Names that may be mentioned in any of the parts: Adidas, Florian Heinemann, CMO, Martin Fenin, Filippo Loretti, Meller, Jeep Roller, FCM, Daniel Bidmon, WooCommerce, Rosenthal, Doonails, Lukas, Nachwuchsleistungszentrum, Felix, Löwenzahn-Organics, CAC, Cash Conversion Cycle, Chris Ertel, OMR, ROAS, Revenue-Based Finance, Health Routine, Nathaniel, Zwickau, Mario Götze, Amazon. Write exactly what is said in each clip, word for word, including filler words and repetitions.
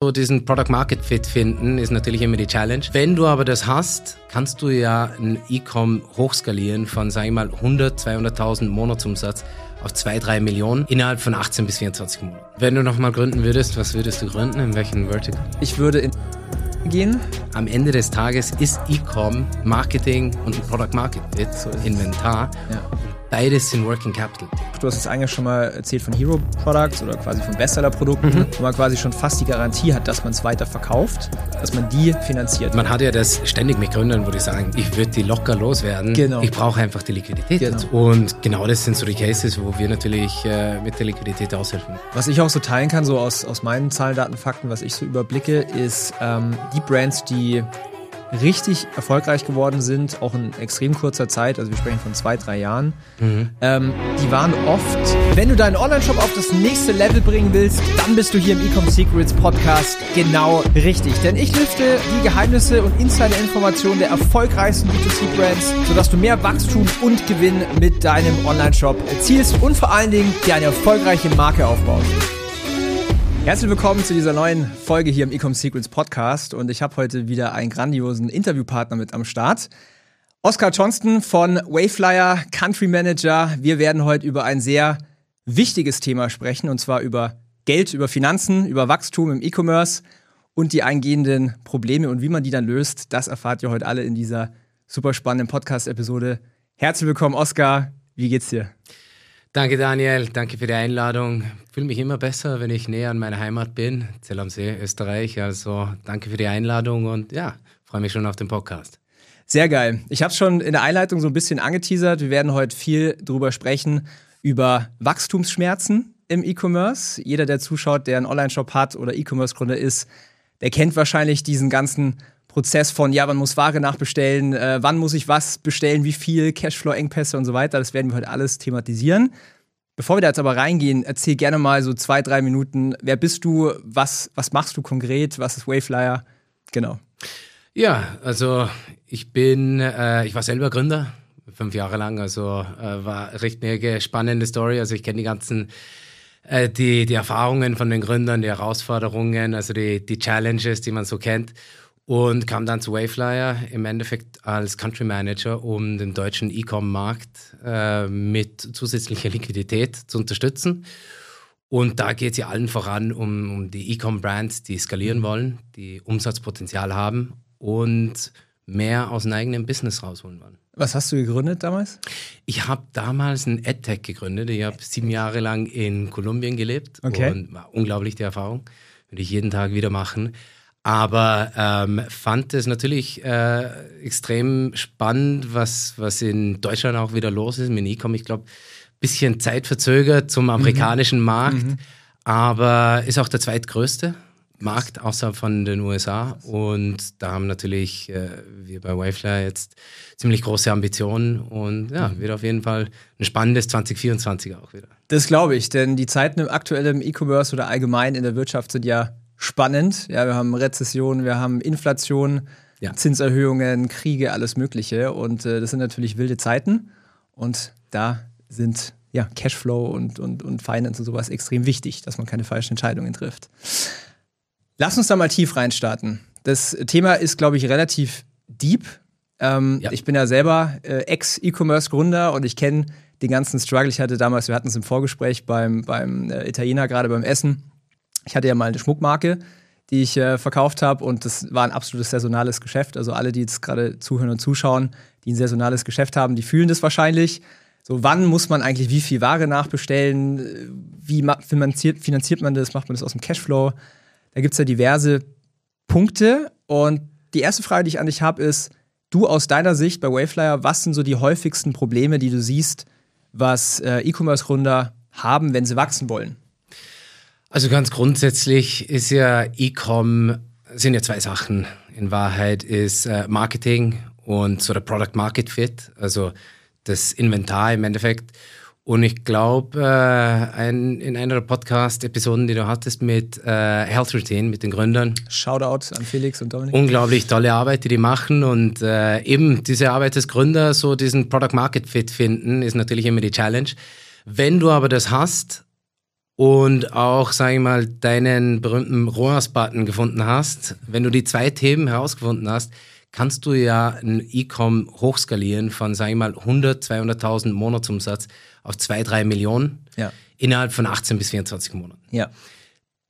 So diesen Product-Market-Fit finden ist natürlich immer die Challenge. Wenn du aber das hast, kannst du ja ein E-Com hochskalieren von, sage ich mal, hundert, zweihunderttausend Monatsumsatz auf zwei, drei Millionen innerhalb von achtzehn bis vierundzwanzig Monaten. Wenn du nochmal gründen würdest, was würdest du gründen? In welchen Vertical? Ich würde in gehen. Am Ende des Tages ist E-Com Marketing und Product-Market-Fit, so Inventar. Ja. Beides sind Working Capital. Du hast es eigentlich schon mal erzählt von Hero Products oder quasi von Bestseller-Produkten, mhm. wo man quasi schon fast die Garantie hat, dass man es weiter verkauft, dass man die finanziert. Man hat ja das ständig mit Gründern, wo die sagen, ich würde die locker loswerden. Genau. Ich brauche einfach die Liquidität. Genau. Und genau das sind so die Cases, wo wir natürlich äh, mit der Liquidität aushelfen. Was ich auch so teilen kann, so aus, aus meinen Zahlen, Daten, Fakten, was ich so überblicke, ist ähm, die Brands, die richtig erfolgreich geworden sind, auch in extrem kurzer Zeit, also wir sprechen von zwei, drei Jahren, mhm. ähm, die waren oft, wenn du deinen Online-Shop auf das nächste Level bringen willst, dann bist du hier im E-Com Secrets Podcast genau richtig, denn ich lüfte die Geheimnisse und Insider-Informationen der erfolgreichsten B zwei C Brands, sodass du mehr Wachstum und Gewinn mit deinem Online-Shop erzielst und vor allen Dingen dir eine erfolgreiche Marke aufbaust. Herzlich willkommen zu dieser neuen Folge hier im E-Com Secrets Podcast und ich habe heute wieder einen grandiosen Interviewpartner mit am Start. Oskar Johnston von Wayflyer, Country Manager. Wir werden heute über ein sehr wichtiges Thema sprechen und zwar über Geld, über Finanzen, über Wachstum im E-Commerce und die eingehenden Probleme und wie man die dann löst. Das erfahrt ihr heute alle in dieser super spannenden Podcast-Episode. Herzlich willkommen, Oskar. Wie geht's dir? Danke Daniel, danke für die Einladung. Ich fühle mich immer besser, wenn ich näher an meiner Heimat bin, Zell am See, Österreich. Also danke für die Einladung und ja, freue mich schon auf den Podcast. Sehr geil. Ich habe es schon in der Einleitung so ein bisschen angeteasert. Wir werden heute viel drüber sprechen, über Wachstumsschmerzen im E-Commerce. Jeder, der zuschaut, der einen Online-Shop hat oder E-Commerce-Gründer ist, der kennt wahrscheinlich diesen ganzen Prozess von, ja, man muss Ware nachbestellen, äh, wann muss ich was bestellen, wie viel, Cashflow-Engpässe und so weiter. Das werden wir heute alles thematisieren. Bevor wir da jetzt aber reingehen, erzähl gerne mal so zwei, drei Minuten, wer bist du, was, was machst du konkret, was ist Wayflyer? Genau. Ja, also ich bin, äh, ich war selber Gründer, fünf Jahre lang, also äh, war recht eine spannende Story, also ich kenne die ganzen äh, die, die Erfahrungen von den Gründern, die Herausforderungen, also die, die Challenges, die man so kennt. Und kam dann zu Wayflyer im Endeffekt als Country Manager, um den deutschen E-Com-Markt äh, mit zusätzlicher Liquidität zu unterstützen. Und da geht es ja allen voran um, um die E-Com-Brands, die skalieren wollen, die Umsatzpotenzial haben und mehr aus dem eigenen Business rausholen wollen. Was hast du gegründet damals? Ich habe damals ein AdTech gegründet. Ich habe sieben Jahre lang in Kolumbien gelebt. Okay. Und war unglaublich die Erfahrung. Würde ich jeden Tag wieder machen. Aber ähm, fand es natürlich äh, extrem spannend, was, was in Deutschland auch wieder los ist mit E-Com. Ich glaube, ein bisschen Zeit verzögert zum amerikanischen mhm. Markt, mhm. aber ist auch der zweitgrößte Markt außerhalb von den U S A. Krass. Und da haben natürlich äh, wir bei Wayflyer jetzt ziemlich große Ambitionen und ja, mhm. wird auf jeden Fall ein spannendes zwanzig vierundzwanzig auch wieder. Das glaube ich, denn die Zeiten im aktuellen E-Commerce oder allgemein in der Wirtschaft sind ja spannend, ja, wir haben Rezession, wir haben Inflation, ja. Zinserhöhungen, Kriege, alles Mögliche und äh, das sind natürlich wilde Zeiten und da sind ja Cashflow und, und, und Finance und sowas extrem wichtig, dass man keine falschen Entscheidungen trifft. Lass uns da mal tief reinstarten. Das Thema ist, glaube ich, relativ deep. Ähm, ja. Ich bin ja selber äh, Ex-E-Commerce-Gründer und ich kenne den ganzen Struggle. Ich hatte damals, wir hatten es im Vorgespräch beim, beim äh, Italiener, gerade beim Essen. Ich hatte ja mal eine Schmuckmarke, die ich äh, verkauft habe und das war ein absolutes saisonales Geschäft. Also alle, die jetzt gerade zuhören und zuschauen, die ein saisonales Geschäft haben, die fühlen das wahrscheinlich. So, wann muss man eigentlich wie viel Ware nachbestellen? Wie ma- finanziert, finanziert man das? Macht man das aus dem Cashflow? Da gibt es ja diverse Punkte. Und die erste Frage, die ich an dich habe, ist, du aus deiner Sicht bei Wayflyer, was sind so die häufigsten Probleme, die du siehst, was äh, E-Commerce-Gründer haben, wenn sie wachsen wollen? Also ganz grundsätzlich ist ja E-Com, sind ja zwei Sachen. In Wahrheit ist äh, Marketing und so der Product-Market-Fit, also das Inventar im Endeffekt. Und ich glaube, äh, ein, in einer der Podcast-Episoden, die du hattest mit äh, Health Routine, mit den Gründern. Shoutout an Felix und Dominik. Unglaublich tolle Arbeit, die die machen. Und äh, eben diese Arbeit des Gründers, so diesen Product-Market-Fit finden, ist natürlich immer die Challenge. Wenn du aber das hast, und auch, sage ich mal, deinen berühmten ROAS-Button gefunden hast, wenn du die zwei Themen herausgefunden hast, kannst du ja ein E-Com hochskalieren von, sage ich mal, hundert, zweihunderttausend Monatsumsatz auf zwei, drei Millionen ja. innerhalb von achtzehn bis vierundzwanzig Monaten. Ja.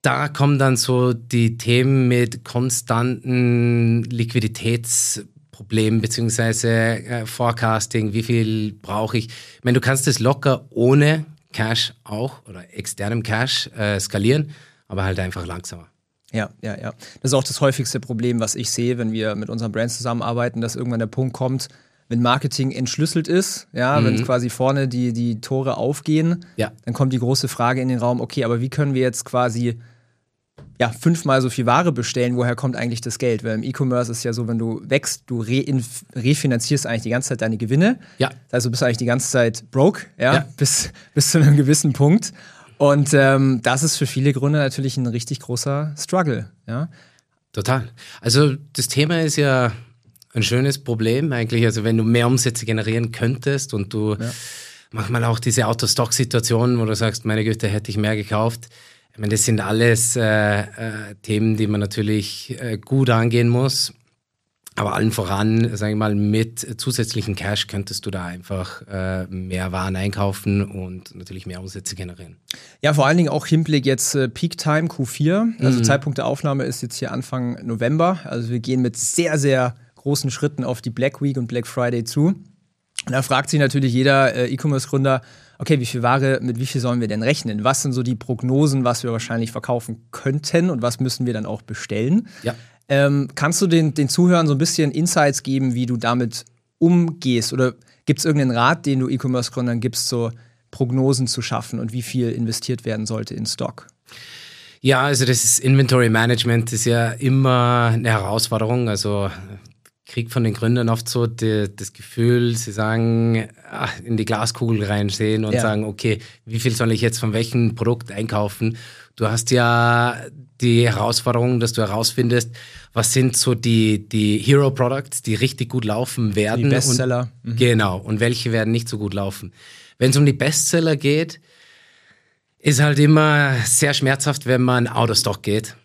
Da kommen dann so die Themen mit konstanten Liquiditätsproblemen beziehungsweise äh, Forecasting, wie viel brauche ich. Ich meine, du kannst das locker ohne Cash auch oder externem Cash äh, skalieren, aber halt einfach langsamer. Ja, ja, ja. Das ist auch das häufigste Problem, was ich sehe, wenn wir mit unseren Brands zusammenarbeiten, dass irgendwann der Punkt kommt, wenn Marketing entschlüsselt ist, ja, mhm. wenn quasi vorne die, die Tore aufgehen, ja. dann kommt die große Frage in den Raum, okay, aber wie können wir jetzt quasi ja, fünfmal so viel Ware bestellen, woher kommt eigentlich das Geld? Weil im E-Commerce ist ja so, wenn du wächst, du reinf- refinanzierst eigentlich die ganze Zeit deine Gewinne. Ja. Also bist du eigentlich die ganze Zeit broke, ja, ja. Bis, bis zu einem gewissen Punkt. Und ähm, das ist für viele Gründer natürlich ein richtig großer Struggle. Ja? Total. Also das Thema ist ja ein schönes Problem eigentlich. Also wenn du mehr Umsätze generieren könntest und du ja. manchmal auch diese Out-of-Stock-Situationen, wo du sagst, meine Güte, hätte ich mehr gekauft. Ich meine, das sind alles äh, äh, Themen, die man natürlich äh, gut angehen muss. Aber allen voran, sage ich mal, mit zusätzlichem Cash könntest du da einfach äh, mehr Waren einkaufen und natürlich mehr Umsätze generieren. Ja, vor allen Dingen auch Hinblick jetzt äh, Peak Time Q vier. Also mhm. Zeitpunkt der Aufnahme ist jetzt hier Anfang November. Also wir gehen mit sehr, sehr großen Schritten auf die Black Week und Black Friday zu. Und da fragt sich natürlich jeder äh, E-Commerce-Gründer, okay, wie viel Ware, mit wie viel sollen wir denn rechnen? Was sind so die Prognosen, was wir wahrscheinlich verkaufen könnten und was müssen wir dann auch bestellen? Ja. Ähm, kannst du den, den Zuhörern so ein bisschen Insights geben, wie du damit umgehst? Oder gibt es irgendeinen Rat, den du E-Commerce-Gründern gibst, so Prognosen zu schaffen und wie viel investiert werden sollte in Stock? Ja, also das ist Inventory Management ist ja immer eine Herausforderung. Also krieg von den Gründern oft so die, das Gefühl, sie sagen, ach, in die Glaskugel reinsehen und ja. sagen, okay, wie viel soll ich jetzt von welchem Produkt einkaufen? Du hast ja die Herausforderung, dass du herausfindest, was sind so die, die Hero Products, die richtig gut laufen werden. Die Bestseller. Und, mhm. Genau, und welche werden nicht so gut laufen. Wenn es um die Bestseller geht, ist halt immer sehr schmerzhaft, wenn man out of stock geht.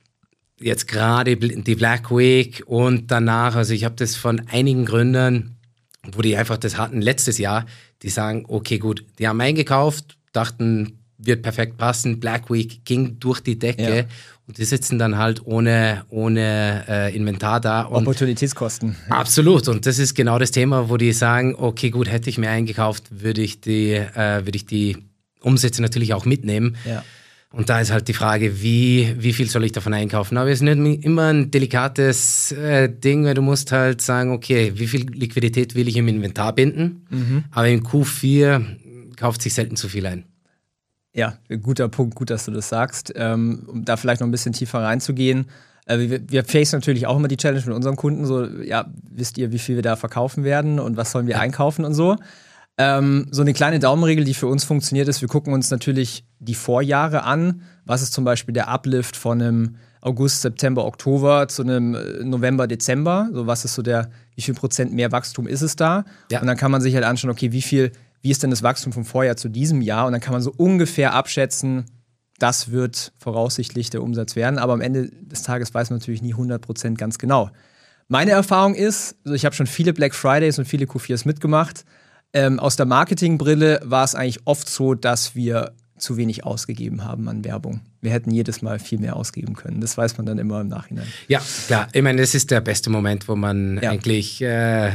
Jetzt gerade die Black Week und danach, also ich habe das von einigen Gründern, wo die einfach das hatten letztes Jahr, die sagen, okay gut, die haben eingekauft, dachten, wird perfekt passen, Black Week ging durch die Decke ja. und die sitzen dann halt ohne, ohne äh, Inventar da. Und Opportunitätskosten. Absolut, und das ist genau das Thema, wo die sagen, okay gut, hätte ich mehr eingekauft, würde ich die, äh, würde ich die Umsätze natürlich auch mitnehmen. Ja. Und da ist halt die Frage, wie, wie viel soll ich davon einkaufen? Aber es ist nicht immer ein delikates äh, Ding, weil du musst halt sagen, okay, wie viel Liquidität will ich im Inventar binden? Mhm. Aber im Q vier kauft sich selten zu viel ein. Ja, guter Punkt, gut, dass du das sagst. Ähm, um da vielleicht noch ein bisschen tiefer reinzugehen. Äh, wir, wir facen natürlich auch immer die Challenge mit unseren Kunden. So, ja, wisst ihr, wie viel wir da verkaufen werden und was sollen wir ja. einkaufen und so. Ähm, so eine kleine Daumenregel, die für uns funktioniert, ist, wir gucken uns natürlich die Vorjahre an. Was ist zum Beispiel der Uplift von einem August, September, Oktober zu einem November, Dezember? So, was ist so der, wie viel Prozent mehr Wachstum ist es da? Ja. Und dann kann man sich halt anschauen, okay, wie viel, wie ist denn das Wachstum vom Vorjahr zu diesem Jahr? Und dann kann man so ungefähr abschätzen, das wird voraussichtlich der Umsatz werden. Aber am Ende des Tages weiß man natürlich nie hundert Prozent ganz genau. Meine Erfahrung ist, also ich habe schon viele Black Fridays und viele Q viers mitgemacht. Ähm, aus der Marketingbrille war es eigentlich oft so, dass wir zu wenig ausgegeben haben an Werbung. Wir hätten jedes Mal viel mehr ausgeben können. Das weiß man dann immer im Nachhinein. Ja, klar. Ich meine, das ist der beste Moment, wo man ja. eigentlich äh,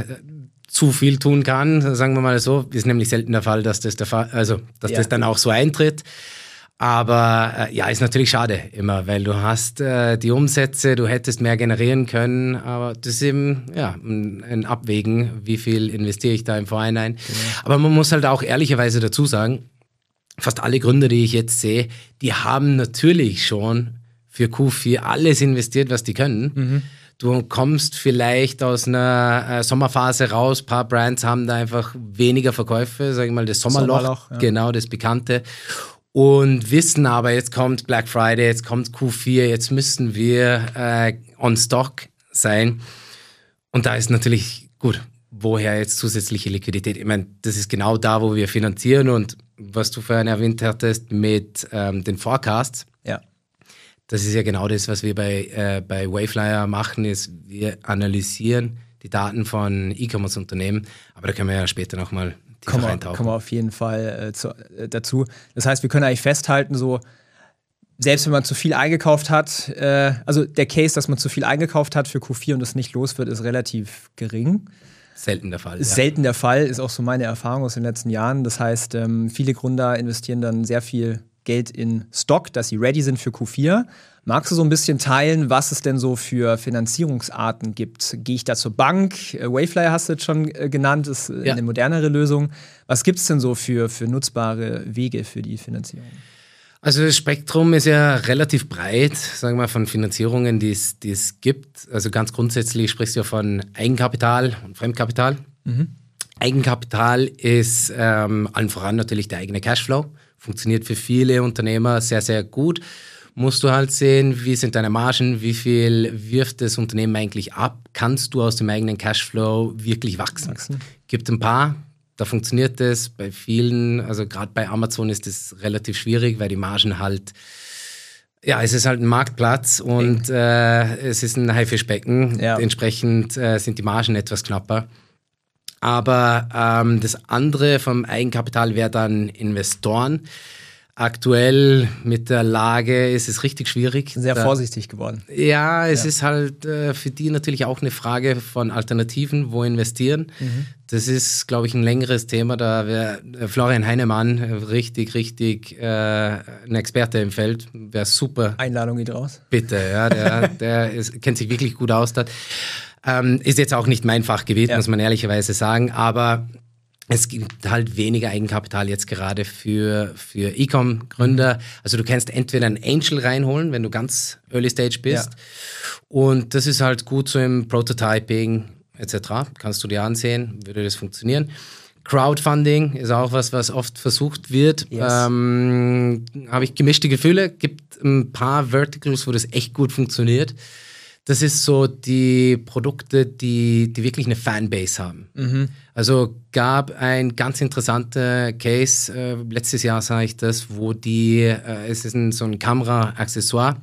zu viel tun kann, sagen wir mal so. Ist nämlich selten der Fall, dass das, der Fa- also, dass ja. das dann auch so eintritt. Aber äh, ja, ist natürlich schade immer, weil du hast äh, die Umsätze, du hättest mehr generieren können, aber das ist eben ja, ein, ein Abwägen, wie viel investiere ich da im Verein ein. Genau. Aber man muss halt auch ehrlicherweise dazu sagen, fast alle Gründer, die ich jetzt sehe, die haben natürlich schon für Q vier alles investiert, was die können. Mhm. Du kommst vielleicht aus einer äh, Sommerphase raus, ein paar Brands haben da einfach weniger Verkäufe, sage ich mal, das Sommerloch, Sommerloch ja. genau, das Bekannte. Und wissen aber, jetzt kommt Black Friday, jetzt kommt Q vier, jetzt müssen wir äh, on stock sein. Und da ist natürlich, gut, woher jetzt zusätzliche Liquidität? Ich meine, das ist genau da, wo wir finanzieren und was du vorhin erwähnt hattest mit ähm, den Forecasts. Ja. Das ist ja genau das, was wir bei, äh, bei Wayflyer machen, ist, wir analysieren die Daten von E-Commerce-Unternehmen, aber da können wir ja später nochmal tiefer reintauchen. Kommen wir auf jeden Fall äh, zu, äh, dazu. Das heißt, wir können eigentlich festhalten, so selbst wenn man zu viel eingekauft hat, äh, also der Case, dass man zu viel eingekauft hat für Q vier und es nicht los wird, ist relativ gering. Selten der Fall. Ist ja. Selten der Fall, ist auch so meine Erfahrung aus den letzten Jahren. Das heißt, ähm, viele Gründer investieren dann sehr viel Geld in Stock, dass sie ready sind für Q vier. Magst du so ein bisschen teilen, was es denn so für Finanzierungsarten gibt? Gehe ich da zur Bank? Wayflyer hast du jetzt schon äh, genannt, ist ja eine modernere Lösung. Was gibt es denn so für, für nutzbare Wege für die Finanzierung? Also das Spektrum ist ja relativ breit, sagen wir mal, von Finanzierungen, die es gibt. Also ganz grundsätzlich sprichst du ja von Eigenkapital und Fremdkapital. Mhm. Eigenkapital ist ähm, allen voran natürlich der eigene Cashflow. Funktioniert für viele Unternehmer sehr, sehr gut. Musst du halt sehen, wie sind deine Margen, wie viel wirft das Unternehmen eigentlich ab? Kannst du aus dem eigenen Cashflow wirklich wachsen? wachsen. Gibt ein paar, da funktioniert das. Bei vielen, also gerade bei Amazon ist das relativ schwierig, weil die Margen halt, ja, es ist halt ein Marktplatz und äh, es ist ein Haifischbecken. Ja. Entsprechend äh, sind die Margen etwas knapper. Aber ähm, das andere vom Eigenkapital wäre dann Investoren. Aktuell mit der Lage ist es richtig schwierig. Sehr da, vorsichtig geworden. Ja, es ja. ist halt äh, für die natürlich auch eine Frage von Alternativen, wo investieren. Mhm. Das ist, glaube ich, ein längeres Thema. Da wäre Florian Heinemann richtig, richtig äh, ein Experte im Feld. Wäre super. Einladung geht raus. Bitte, ja, der, der ist, kennt sich wirklich gut aus. Dort. Ähm, ist jetzt auch nicht mein Fachgebiet, ja. muss man ehrlicherweise sagen, aber es gibt halt weniger Eigenkapital jetzt gerade für, für E-Com-Gründer. Mhm. Also du kannst entweder einen Angel reinholen, wenn du ganz Early Stage bist. Ja. Und das ist halt gut so im Prototyping et cetera. Kannst du dir ansehen, würde das funktionieren. Crowdfunding ist auch was, was oft versucht wird. Yes. Ähm, habe ich gemischte Gefühle. Gibt ein paar Verticals, wo das echt gut funktioniert. Das ist so die Produkte, die, die wirklich eine Fanbase haben. Mhm. Also gab ein ganz interessanter Case, äh, letztes Jahr sah ich das, wo die, äh, es ist ein, so ein Kamera-Accessoire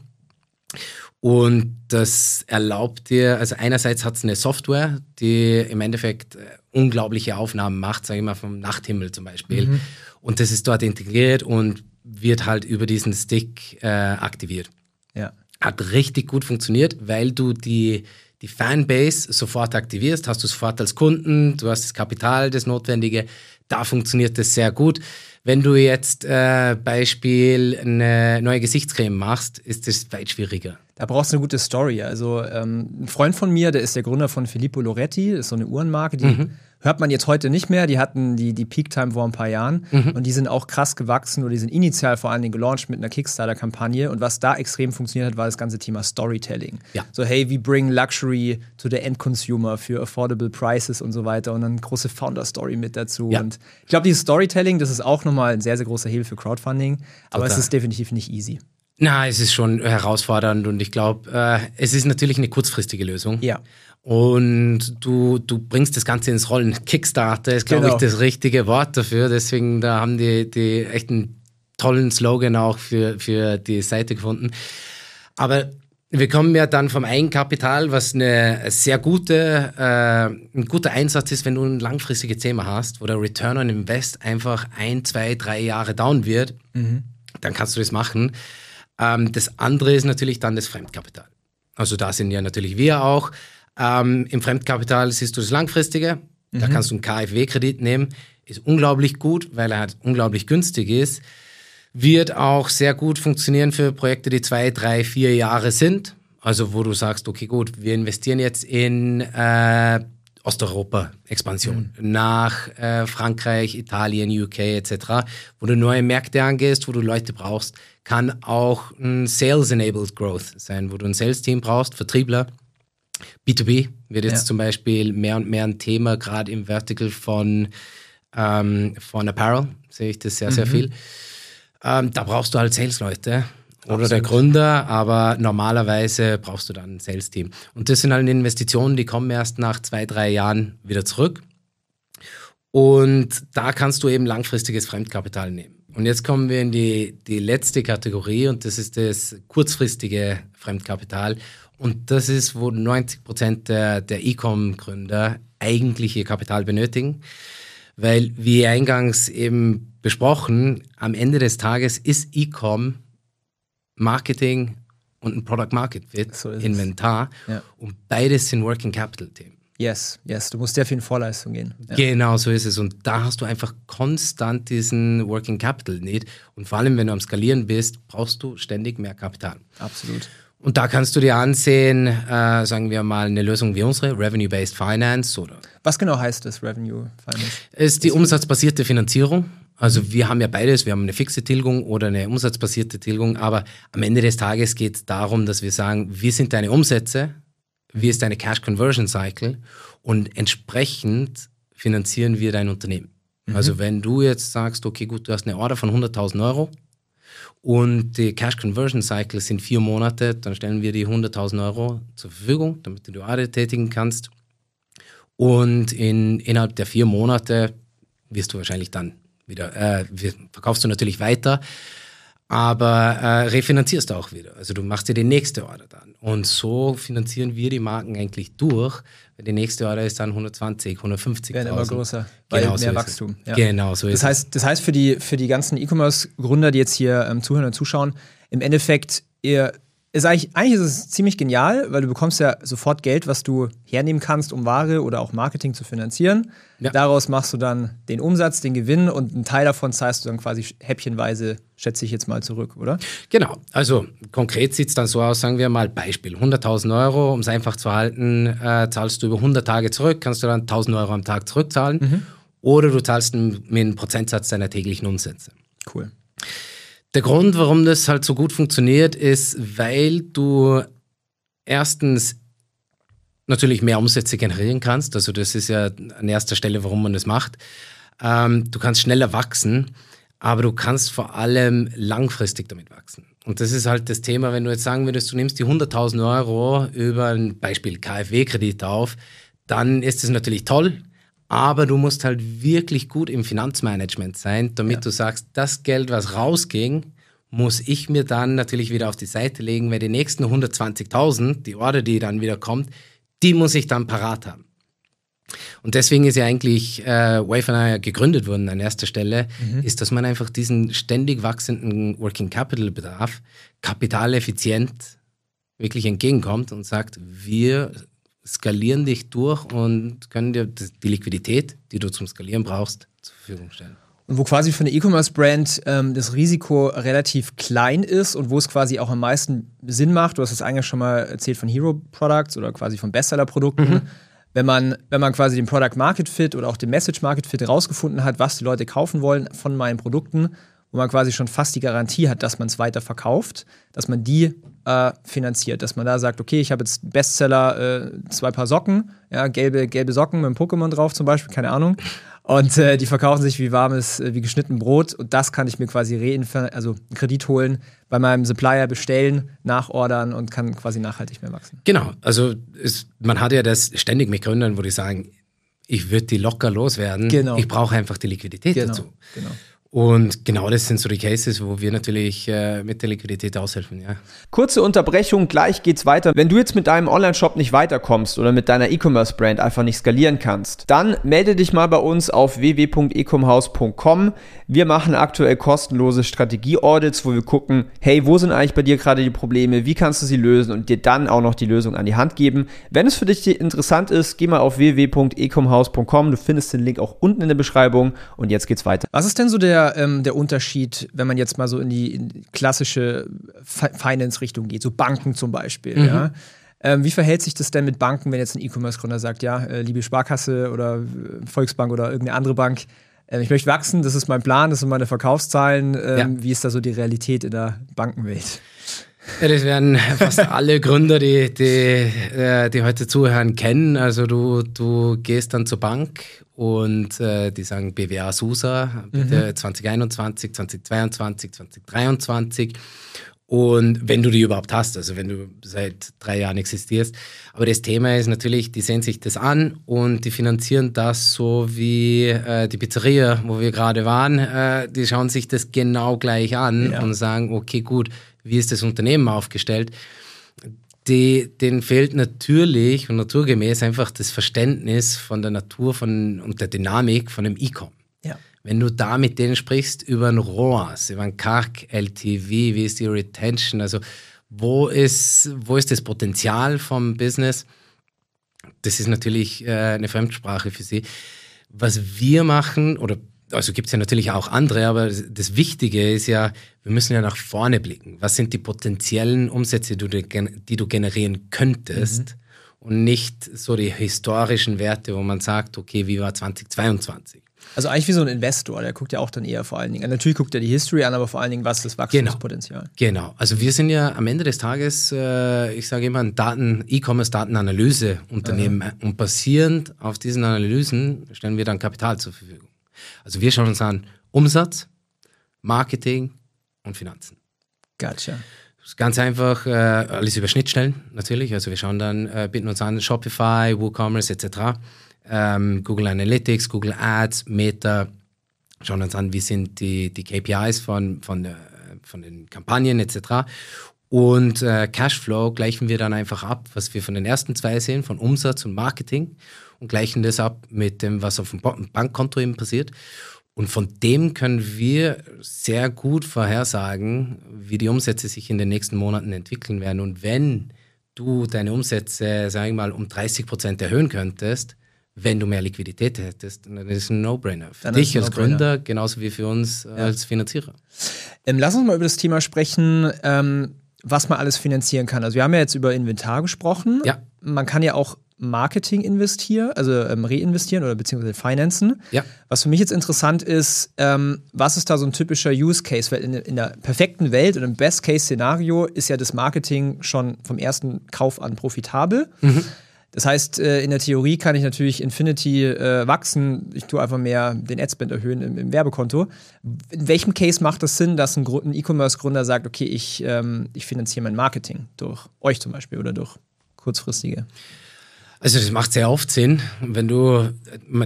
und das erlaubt dir, also einerseits hat es eine Software, die im Endeffekt unglaubliche Aufnahmen macht, sage ich mal vom Nachthimmel zum Beispiel. Mhm. Und das ist dort integriert und wird halt über diesen Stick äh, aktiviert. Ja. Hat richtig gut funktioniert, weil du die, die Fanbase sofort aktivierst, hast du sofort als Kunden, du hast das Kapital, das Notwendige, da funktioniert das sehr gut. Wenn du jetzt äh, Beispiel eine neue Gesichtscreme machst, ist das weit schwieriger. Da brauchst du eine gute Story. Also ähm, ein Freund von mir, der ist der Gründer von Filippo Loretti, ist so eine Uhrenmarke, die mhm. hört man jetzt heute nicht mehr. Die hatten die, die Peak-Time vor ein paar Jahren mhm. und die sind auch krass gewachsen oder die sind initial vor allen Dingen gelauncht mit einer Kickstarter-Kampagne und was da extrem funktioniert hat, war das ganze Thema Storytelling. Ja. So hey, we bring Luxury to the End Consumer für affordable prices und so weiter und dann große Founder-Story mit dazu. Ja. Und ich glaube, dieses Storytelling, das ist auch noch mal eine sehr, sehr große Hilfe für Crowdfunding. Aber total. Es ist definitiv nicht easy. Na, es ist schon herausfordernd und ich glaube, äh, es ist natürlich eine kurzfristige Lösung. Ja. Und du, du bringst das Ganze ins Rollen. Kickstarter ist, glaube genau. ich, das richtige Wort dafür. Deswegen, da haben die, die echt einen tollen Slogan auch für, für die Seite gefunden. Aber wir kommen ja dann vom Eigenkapital, was eine sehr gute, äh, ein guter Einsatz ist, wenn du ein langfristiges Thema hast, wo der Return on Invest einfach ein, zwei, drei Jahre down wird, mhm. dann kannst du das machen. Ähm, das andere ist natürlich dann das Fremdkapital. Also da sind ja natürlich wir auch. Ähm, im Fremdkapital siehst du das Langfristige, mhm. da kannst du einen K F W-Kredit nehmen, ist unglaublich gut, weil er halt unglaublich günstig ist. Wird auch sehr gut funktionieren für Projekte, die zwei, drei, vier Jahre sind. Also wo du sagst, okay gut, wir investieren jetzt in äh, Osteuropa-Expansion mhm. nach äh, Frankreich, Italien, U K et cetera. Wo du neue Märkte angehst, wo du Leute brauchst, kann auch ein Sales-Enabled Growth sein, wo du ein Sales-Team brauchst, Vertriebler. B zwei B wird jetzt ja. zum Beispiel mehr und mehr ein Thema, gerade im Vertical von, ähm, von Apparel sehe ich das sehr, sehr mhm. viel. Ähm, da brauchst du halt Sales-Leute oder absolut. Der Gründer, aber normalerweise brauchst du dann ein Sales-Team. Und das sind halt Investitionen, die kommen erst nach zwei, drei Jahren wieder zurück. Und da kannst du eben langfristiges Fremdkapital nehmen. Und jetzt kommen wir in die, die letzte Kategorie und das ist das kurzfristige Fremdkapital. Und das ist, wo neunzig Prozent der, der E-Com-Gründer eigentlich ihr Kapital benötigen. Weil, wie eingangs eben besprochen, am Ende des Tages ist E-Com Marketing und ein Product-Market-Fit, so Inventar. Ja. Und beides sind Working-Capital-Themen. Yes, yes, du musst sehr viel in Vorleistung gehen. Ja. Genau, so ist es. Und da hast du einfach konstant diesen Working Capital Need. Und vor allem, wenn du am Skalieren bist, brauchst du ständig mehr Kapital. Absolut. Und da kannst du dir ansehen, äh, sagen wir mal, eine Lösung wie unsere, Revenue-Based Finance. Oder was genau heißt das, Revenue Finance? Ist die umsatzbasierte Finanzierung. Also wir haben ja beides, wir haben eine fixe Tilgung oder eine umsatzbasierte Tilgung. Aber am Ende des Tages geht es darum, dass wir sagen, wie sind deine Umsätze? Wie ist deine Cash-Conversion-Cycle? Und entsprechend finanzieren wir dein Unternehmen. Mhm. Also wenn du jetzt sagst, okay, gut, du hast eine Order von hunderttausend Euro und die Cash-Conversion-Cycle sind vier Monate, dann stellen wir die hunderttausend Euro zur Verfügung, damit du die Order tätigen kannst. Und in, innerhalb der vier Monate wirst du wahrscheinlich dann wieder, äh, verkaufst du natürlich weiter, aber äh, refinanzierst du auch wieder. Also du machst dir die nächste Order dann. Und so finanzieren wir die Marken eigentlich durch. Die nächste Order ist dann hundertzwanzig, hundertfünfzig. Werden immer größer, weil genau mehr so Wachstum. Ja. Genau so ist das heißt, es. Das heißt für die, für die ganzen E-Commerce-Gründer, die jetzt hier ähm, zuhören und zuschauen, im Endeffekt, ihr, ist eigentlich, eigentlich ist es ziemlich genial, weil du bekommst ja sofort Geld, was du hernehmen kannst, um Ware oder auch Marketing zu finanzieren. Ja. Daraus machst du dann den Umsatz, den Gewinn und einen Teil davon zahlst du dann quasi häppchenweise, schätze ich jetzt mal, zurück, oder? Genau, also konkret sieht es dann so aus, sagen wir mal, Beispiel, hunderttausend Euro, um es einfach zu halten, äh, zahlst du über hundert Tage zurück, kannst du dann tausend Euro am Tag zurückzahlen, mhm, oder du zahlst mit einem Prozentsatz deiner täglichen Umsätze. Cool. Der Grund, warum das halt so gut funktioniert, ist, weil du erstens natürlich mehr Umsätze generieren kannst. Also das ist ja an erster Stelle, warum man das macht. Ähm, du kannst schneller wachsen, aber du kannst vor allem langfristig damit wachsen. Und das ist halt das Thema, wenn du jetzt sagen würdest, du nimmst die hunderttausend Euro über ein Beispiel K F W-Kredit auf, dann ist das natürlich toll. Aber du musst halt wirklich gut im Finanzmanagement sein, damit ja. du sagst, das Geld, was rausging, muss ich mir dann natürlich wieder auf die Seite legen, weil die nächsten hundertzwanzigtausend, die Order, die dann wieder kommt, die muss ich dann parat haben. Und deswegen ist ja eigentlich äh, Wayflyer gegründet worden an erster Stelle, mhm. ist, dass man einfach diesen ständig wachsenden Working Capital Bedarf kapitaleffizient wirklich entgegenkommt und sagt, wir skalieren dich durch und können dir die Liquidität, die du zum Skalieren brauchst, zur Verfügung stellen. Und wo quasi für eine E-Commerce-Brand ähm, das Risiko relativ klein ist und wo es quasi auch am meisten Sinn macht, du hast es eigentlich schon mal erzählt von Hero-Products oder quasi von Bestseller-Produkten, mhm. wenn man, wenn man quasi den Product-Market-Fit oder auch den Message-Market-Fit rausgefunden hat, was die Leute kaufen wollen von meinen Produkten, wo man quasi schon fast die Garantie hat, dass man es weiter verkauft, dass man die äh, finanziert, dass man da sagt, okay, ich habe jetzt Bestseller, äh, zwei Paar Socken, ja, gelbe, gelbe Socken mit einem Pokémon drauf zum Beispiel, keine Ahnung, und äh, die verkaufen sich wie warmes, äh, wie geschnitten Brot und das kann ich mir quasi reinver- also einen Kredit holen, bei meinem Supplier bestellen, nachordern und kann quasi nachhaltig mehr wachsen. Genau, also ist, man hat ja das ständig mit Gründern, wo die sagen, ich würde die locker loswerden, genau. ich brauche einfach die Liquidität genau. dazu. Genau. Und genau das sind so die Cases, wo wir natürlich äh, mit der Liquidität aushelfen, ja. Kurze Unterbrechung, gleich geht's weiter. Wenn du jetzt mit deinem Online-Shop nicht weiterkommst oder mit deiner E-Commerce-Brand einfach nicht skalieren kannst, dann melde dich mal bei uns auf w w w punkt e comhaus punkt com. Wir machen aktuell kostenlose Strategie-Audits, wo wir gucken, hey, wo sind eigentlich bei dir gerade die Probleme, wie kannst du sie lösen und dir dann auch noch die Lösung an die Hand geben. Wenn es für dich interessant ist, geh mal auf w w w punkt e comhaus punkt com. Du findest den Link auch unten in der Beschreibung und jetzt geht's weiter. Was ist denn so der der Unterschied, wenn man jetzt mal so in die in klassische Finance-Richtung geht, so Banken zum Beispiel, mhm. ja? ähm, wie verhält sich das denn mit Banken, wenn jetzt ein E-Commerce-Gründer sagt, ja, liebe Sparkasse oder Volksbank oder irgendeine andere Bank, äh, ich möchte wachsen, das ist mein Plan, das sind meine Verkaufszahlen. Ähm, ja. Wie ist da so die Realität in der Bankenwelt? Ja, das werden fast alle Gründer, die, die, äh, die heute zuhören, kennen. Also du, du gehst dann zur Bank und äh, die sagen B W A SUSA, bitte mhm. zwanzig einundzwanzig, zwanzig zweiundzwanzig, zwanzig dreiundzwanzig Und wenn du die überhaupt hast, also wenn du seit drei Jahren existierst. Aber das Thema ist natürlich, die sehen sich das an und die finanzieren das so wie äh, die Pizzeria, wo wir gerade waren. Äh, die schauen sich das genau gleich an ja. und sagen, okay, gut, wie ist das Unternehmen aufgestellt? Die, denen fehlt natürlich und naturgemäß einfach das Verständnis von der Natur von, und der Dynamik von einem E-Com. Ja. Wenn du da mit denen sprichst über ein R O A S, über ein C A C, L T V, wie ist die Retention, also wo ist, wo ist das Potenzial vom Business, das ist natürlich äh, eine Fremdsprache für sie. Was wir machen, oder also gibt es ja natürlich auch andere, aber das, das Wichtige ist ja, wir müssen ja nach vorne blicken. Was sind die potenziellen Umsätze, die du, die du generieren könntest, mhm. und nicht so die historischen Werte, wo man sagt, okay, wie war zwanzig zweiundzwanzig? Also eigentlich wie so ein Investor, der guckt ja auch dann eher vor allen Dingen, natürlich guckt er die History an, aber vor allen Dingen, was ist das Wachstumspotenzial? Genau, genau. Also wir sind ja am Ende des Tages, äh, ich sage immer, ein Daten, E-Commerce-Datenanalyse-Unternehmen mhm. und basierend auf diesen Analysen stellen wir dann Kapital zur Verfügung. Also wir schauen uns an Umsatz, Marketing und Finanzen. Gotcha. Das ist ganz einfach, äh, alles über Schnittstellen natürlich, also wir schauen dann, äh, bieten uns an Shopify, WooCommerce et cetera, Google Analytics, Google Ads, Meta, schauen uns an, wie sind die, die K P Is von, von, der, von den Kampagnen et cetera. Und äh, Cashflow gleichen wir dann einfach ab, was wir von den ersten zwei sehen, von Umsatz und Marketing, und gleichen das ab mit dem, was auf dem Bankkonto eben passiert. Und von dem können wir sehr gut vorhersagen, wie die Umsätze sich in den nächsten Monaten entwickeln werden. Und wenn du deine Umsätze, sagen wir mal, um dreißig Prozent erhöhen könntest, wenn du mehr Liquidität hättest, dann ist es ein No-Brainer. Für dann dich als No-Brainer. Gründer, genauso wie für uns ja. als Finanzierer. Ähm, lass uns mal über das Thema sprechen, ähm, was man alles finanzieren kann. Also wir haben ja jetzt über Inventar gesprochen. Ja. Man kann ja auch Marketing investieren, also ähm, reinvestieren oder beziehungsweise finanzen. Ja. Was für mich jetzt interessant ist, ähm, was ist da so ein typischer Use Case? Weil in, in der perfekten Welt und im Best-Case-Szenario ist ja das Marketing schon vom ersten Kauf an profitabel. Mhm. Das heißt, in der Theorie kann ich natürlich Infinity wachsen. Ich tue einfach mehr den Adspend erhöhen im, im Werbekonto. In welchem Case macht das Sinn, dass ein, ein E-Commerce-Gründer sagt, okay, ich, ähm, ich finanziere mein Marketing durch euch zum Beispiel oder durch kurzfristige? Also das macht sehr oft Sinn, wenn du,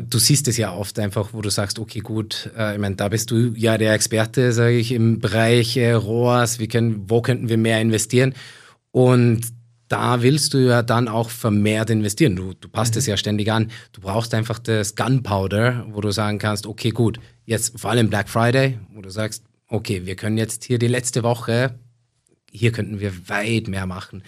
du siehst es ja oft einfach, wo du sagst, okay gut, äh, ich meine, da bist du ja der Experte, sage ich, im Bereich äh, R O A S, wie können, wo könnten wir mehr investieren? Und da willst du ja dann auch vermehrt investieren. Du, du passt es mhm. ja ständig an. Du brauchst einfach das Gunpowder, wo du sagen kannst, okay, gut, jetzt vor allem Black Friday, wo du sagst, okay, wir können jetzt hier die letzte Woche, hier könnten wir weit mehr machen.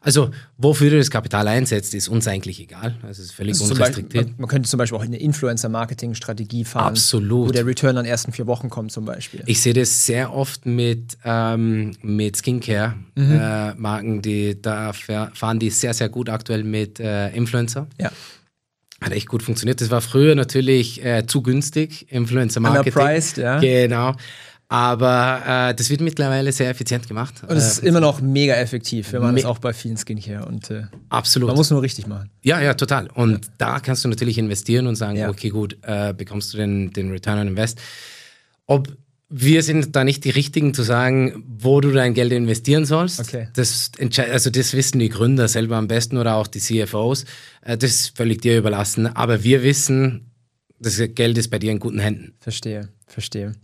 Also, wofür du das Kapital einsetzt, ist uns eigentlich egal. Also, es ist völlig also unrestriktiert. Beispiel, man könnte zum Beispiel auch eine Influencer-Marketing-Strategie fahren. Absolut. Wo der Return an den ersten vier Wochen kommt zum Beispiel. Ich sehe das sehr oft mit, ähm, mit Skincare-Marken. Mhm. Äh, die da fahren die sehr, sehr gut aktuell mit äh, Influencer. Ja. Hat echt gut funktioniert. Das war früher natürlich äh, zu günstig, Influencer-Marketing. Underpriced, ja. Genau. Aber äh, das wird mittlerweile sehr effizient gemacht. Und es ist äh, immer noch mega effektiv, wenn man me- das auch bei vielen Skincare und äh, absolut. Man muss nur richtig machen. Ja, ja, total. Und ja. da kannst du natürlich investieren und sagen, ja. okay, gut, äh, bekommst du den, den Return on Invest. Ob wir sind da nicht die Richtigen zu sagen, wo du dein Geld investieren sollst. Okay. Das entscheid- also das wissen die Gründer selber am besten oder auch die C F Os. Äh, das ist völlig dir überlassen. Aber wir wissen, das Geld ist bei dir in guten Händen. Verstehe, verstehe.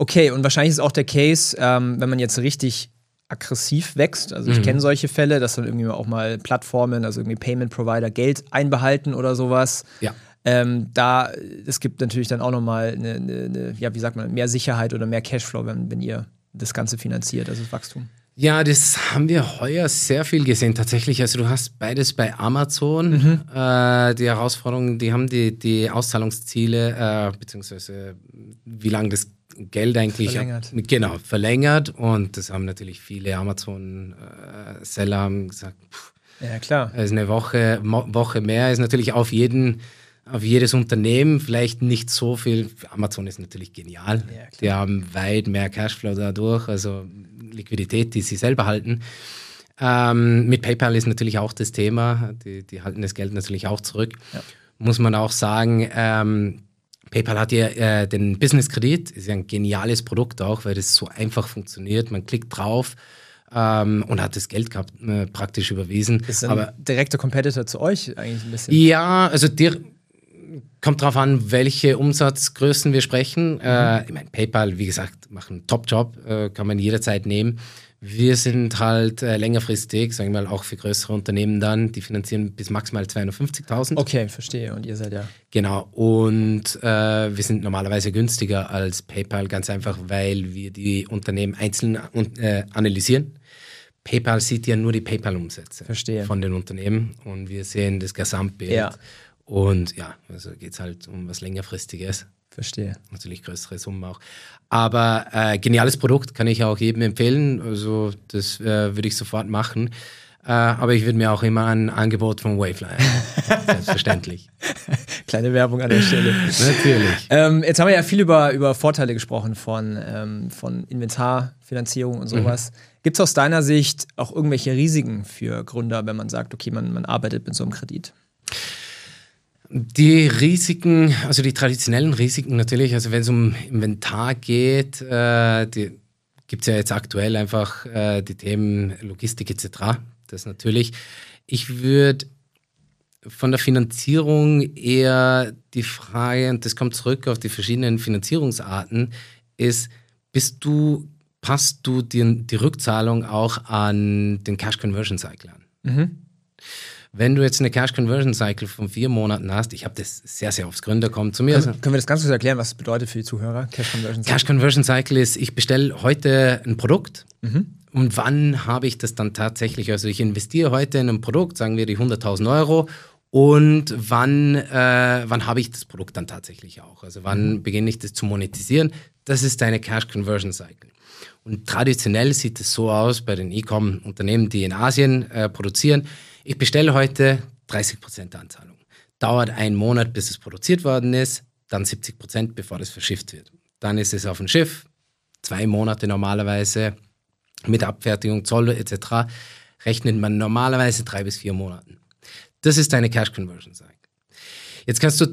Okay, und wahrscheinlich ist auch der Case, ähm, wenn man jetzt richtig aggressiv wächst, also ich mhm. kenne solche Fälle, dass dann irgendwie auch mal Plattformen, also irgendwie Payment-Provider Geld einbehalten oder sowas. Ja. Ähm, da, es gibt natürlich dann auch nochmal eine, eine, ja, wie sagt man, mehr Sicherheit oder mehr Cashflow, wenn, wenn ihr das Ganze finanziert, also das Wachstum. Ja, das haben wir heuer sehr viel gesehen tatsächlich. Also du hast beides bei Amazon. Mhm. Äh, die Herausforderungen, die haben die, die Auszahlungsziele, äh, beziehungsweise wie lange das Geld eigentlich verlängert. Genau, verlängert. Und das haben natürlich viele Amazon-Seller gesagt, pff, ja, klar. Also eine Woche, Mo- Woche mehr ist natürlich auf jeden, auf jedes Unternehmen vielleicht nicht so viel. Amazon ist natürlich genial. Ja, die haben weit mehr Cashflow dadurch, also Liquidität, die sie selber halten. Ähm, mit PayPal ist natürlich auch das Thema. Die, die halten das Geld natürlich auch zurück. Ja. Muss man auch sagen, ähm, PayPal hat ja äh, den Business-Kredit, ist ja ein geniales Produkt auch, weil das so einfach funktioniert. Man klickt drauf ähm, und hat das Geld gehabt, äh, praktisch überwiesen. Ist ein aber direkter Competitor zu euch eigentlich ein bisschen? Ja, also dir kommt drauf an, welche Umsatzgrößen wir sprechen. Mhm. Äh, ich meine, PayPal, wie gesagt, macht einen Top-Job, äh, kann man jederzeit nehmen. Wir sind halt äh, längerfristig, sagen wir mal, auch für größere Unternehmen dann, die finanzieren bis maximal zweihundertfünfzigtausend. Okay, verstehe. Und ihr seid ja... Genau. Und äh, wir sind normalerweise günstiger als PayPal, ganz einfach, weil wir die Unternehmen einzeln äh, analysieren. PayPal sieht ja nur die PayPal-Umsätze verstehe. Von den Unternehmen und wir sehen das Gesamtbild. Ja. Und ja, also geht es halt um was Längerfristiges. Verstehe. Natürlich größere Summen auch. Aber äh, geniales Produkt, kann ich auch jedem empfehlen. Also das äh, würde ich sofort machen. Äh, aber ich würde mir auch immer ein Angebot von Wayflyer. Selbstverständlich. Kleine Werbung an der Stelle. Natürlich. Ähm, jetzt haben wir ja viel über, über Vorteile gesprochen von, ähm, von Inventarfinanzierung und sowas. Mhm. Gibt es aus deiner Sicht auch irgendwelche Risiken für Gründer, wenn man sagt, okay, man, man arbeitet mit so einem Kredit? Die Risiken, also die traditionellen Risiken natürlich, also wenn es um Inventar geht, äh, gibt es ja jetzt aktuell einfach äh, die Themen Logistik et cetera. Das natürlich. Ich würde von der Finanzierung eher die Frage, und das kommt zurück auf die verschiedenen Finanzierungsarten, ist, bist du, passt du die, die Rückzahlung auch an den Cash Conversion Cycle an? Mhm. Wenn du jetzt eine Cash-Conversion-Cycle von vier Monaten hast, ich habe das sehr, sehr oft, Gründer kommen zu mir. Können, also, können wir das ganz kurz erklären, was das bedeutet für die Zuhörer? Cash-Conversion-Cycle Cash-Conversion-Cycle ist, ich bestelle heute ein Produkt mhm. und wann habe ich das dann tatsächlich? Also ich investiere heute in ein Produkt, sagen wir die hunderttausend Euro und wann, äh, wann habe ich das Produkt dann tatsächlich auch? Also wann mhm. beginne ich das zu monetisieren? Das ist deine Cash-Conversion-Cycle. Und traditionell sieht es so aus bei den E-Com-Unternehmen, die in Asien äh, produzieren. Ich bestelle heute dreißig Prozent Anzahlung. Dauert einen Monat, bis es produziert worden ist, dann siebzig Prozent, bevor es verschifft wird. Dann ist es auf dem Schiff, zwei Monate normalerweise, mit Abfertigung, Zoll et cetera, rechnet man normalerweise drei bis vier Monaten. Das ist deine Cash Conversion Cycle. Jetzt kannst du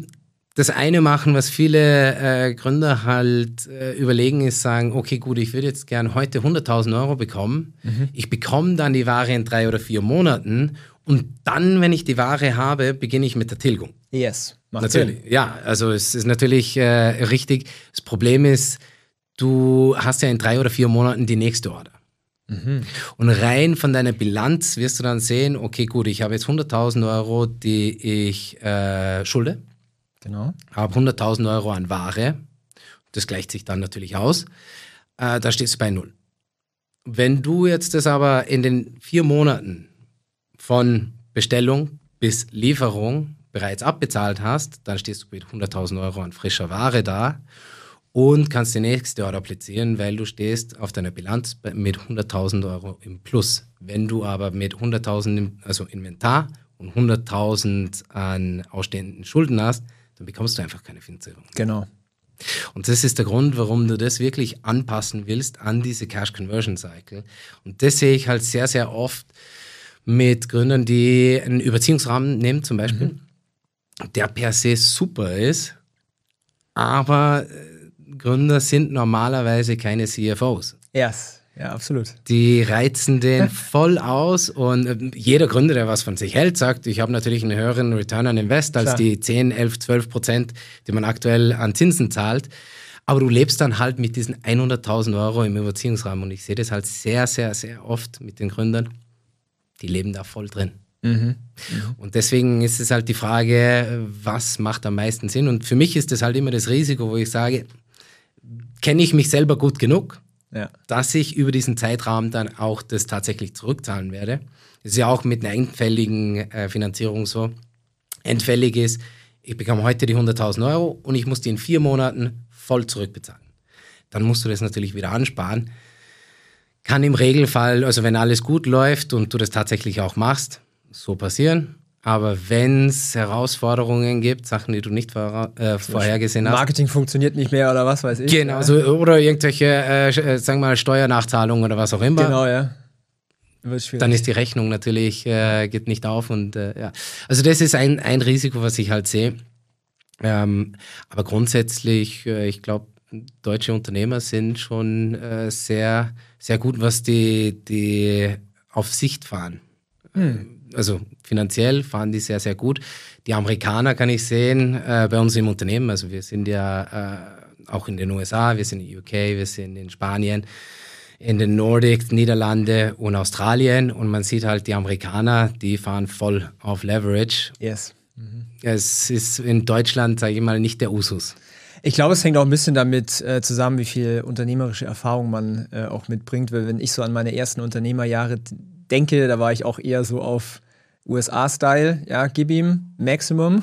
das eine machen, was viele äh, Gründer halt äh, überlegen, ist sagen, okay, gut, ich würde jetzt gern heute hunderttausend Euro bekommen. Mhm. Ich bekomme dann die Ware in drei oder vier Monaten und dann, wenn ich die Ware habe, beginne ich mit der Tilgung. Yes, macht natürlich. Sinn. Ja, also es ist natürlich äh, richtig. Das Problem ist, du hast ja in drei oder vier Monaten die nächste Order. Mhm. Und rein von deiner Bilanz wirst du dann sehen, okay, gut, ich habe jetzt hunderttausend Euro, die ich äh, schulde. Genau. Habe hunderttausend Euro an Ware, das gleicht sich dann natürlich aus, äh, da stehst du bei null. Wenn du jetzt das aber in den vier Monaten von Bestellung bis Lieferung bereits abbezahlt hast, dann stehst du mit hunderttausend Euro an frischer Ware da und kannst die nächste Order platzieren, weil du stehst auf deiner Bilanz mit hunderttausend Euro im Plus. Wenn du aber mit hunderttausend, also Inventar und hunderttausend an ausstehenden Schulden hast, dann bekommst du einfach keine Finanzierung. Genau. Und das ist der Grund, warum du das wirklich anpassen willst an diese Cash Conversion Cycle. Und das sehe ich halt sehr, sehr oft mit Gründern, die einen Überziehungsrahmen nehmen zum Beispiel, mhm. der per se super ist, aber Gründer sind normalerweise keine C F Os. Yes. Ja, absolut. Die reizen den voll aus und jeder Gründer, der was von sich hält, sagt, ich habe natürlich einen höheren Return on Invest als Klar. die zehn, elf, zwölf Prozent, die man aktuell an Zinsen zahlt. Aber du lebst dann halt mit diesen hunderttausend Euro im Überziehungsrahmen und ich sehe das halt sehr, sehr, sehr oft mit den Gründern. Die leben da voll drin. Mhm. Und deswegen ist es halt die Frage, was macht am meisten Sinn? Und für mich ist das halt immer das Risiko, wo ich sage, kenne ich mich selber gut genug? Ja. Dass ich über diesen Zeitrahmen dann auch das tatsächlich zurückzahlen werde. Das ist ja auch mit einer endfälligen äh, Finanzierung so. Endfällig ist, ich bekomme heute die hunderttausend Euro und ich muss die in vier Monaten voll zurückbezahlen. Dann musst du das natürlich wieder ansparen. Kann im Regelfall, also wenn alles gut läuft und du das tatsächlich auch machst, so passieren. Aber wenn es Herausforderungen gibt, Sachen, die du nicht vor, äh, vorhergesehen hast. Marketing funktioniert nicht mehr oder was weiß ich. Genau, so, oder irgendwelche, äh, sagen wir mal, Steuernachzahlungen oder was auch immer. Genau, ja. Wird schwierig. Dann ist die Rechnung natürlich, äh, geht nicht auf und äh, ja. Also das ist ein, ein Risiko, was ich halt sehe. Ähm, aber grundsätzlich, äh, ich glaube, deutsche Unternehmer sind schon äh, sehr, sehr gut, was die, die auf Sicht fahren. Hm. Also finanziell fahren die sehr, sehr gut. Die Amerikaner kann ich sehen äh, bei uns im Unternehmen. Also wir sind ja äh, auch in den U S A, wir sind in U K, wir sind in Spanien, in den Nordics, Niederlande und Australien. Und man sieht halt, die Amerikaner, die fahren voll auf Leverage. Yes. Mhm. Es ist in Deutschland, sage ich mal, nicht der Usus. Ich glaube, es hängt auch ein bisschen damit äh, zusammen, wie viel unternehmerische Erfahrung man äh, auch mitbringt. Weil wenn ich so an meine ersten Unternehmerjahre denke, da war ich auch eher so auf U S A-Style, ja, gib ihm, Maximum.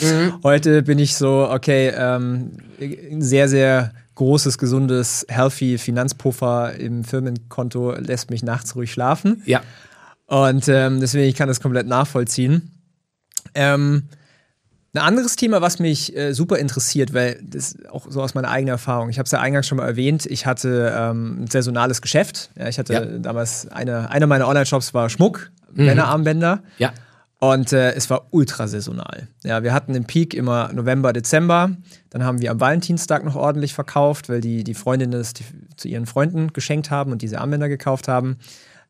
Mhm. Heute bin ich so, okay, ähm, ein sehr, sehr großes, gesundes, healthy Finanzpuffer im Firmenkonto lässt mich nachts ruhig schlafen. Ja. Und ähm, deswegen, ich kann das komplett nachvollziehen. Ähm, ein anderes Thema, was mich äh, super interessiert, weil das auch so aus meiner eigenen Erfahrung, ich habe es ja eingangs schon mal erwähnt, ich hatte ähm, ein saisonales Geschäft. Ja, ich hatte ja. damals, eine, einer meiner Online-Shops war Schmuck, mhm. Männerarmbänder. Ja. Und äh, es war ultra saisonal. Ja, wir hatten den Peak immer November, Dezember. Dann haben wir am Valentinstag noch ordentlich verkauft, weil die, die Freundinnen es die, zu ihren Freunden geschenkt haben und diese Armbänder gekauft haben.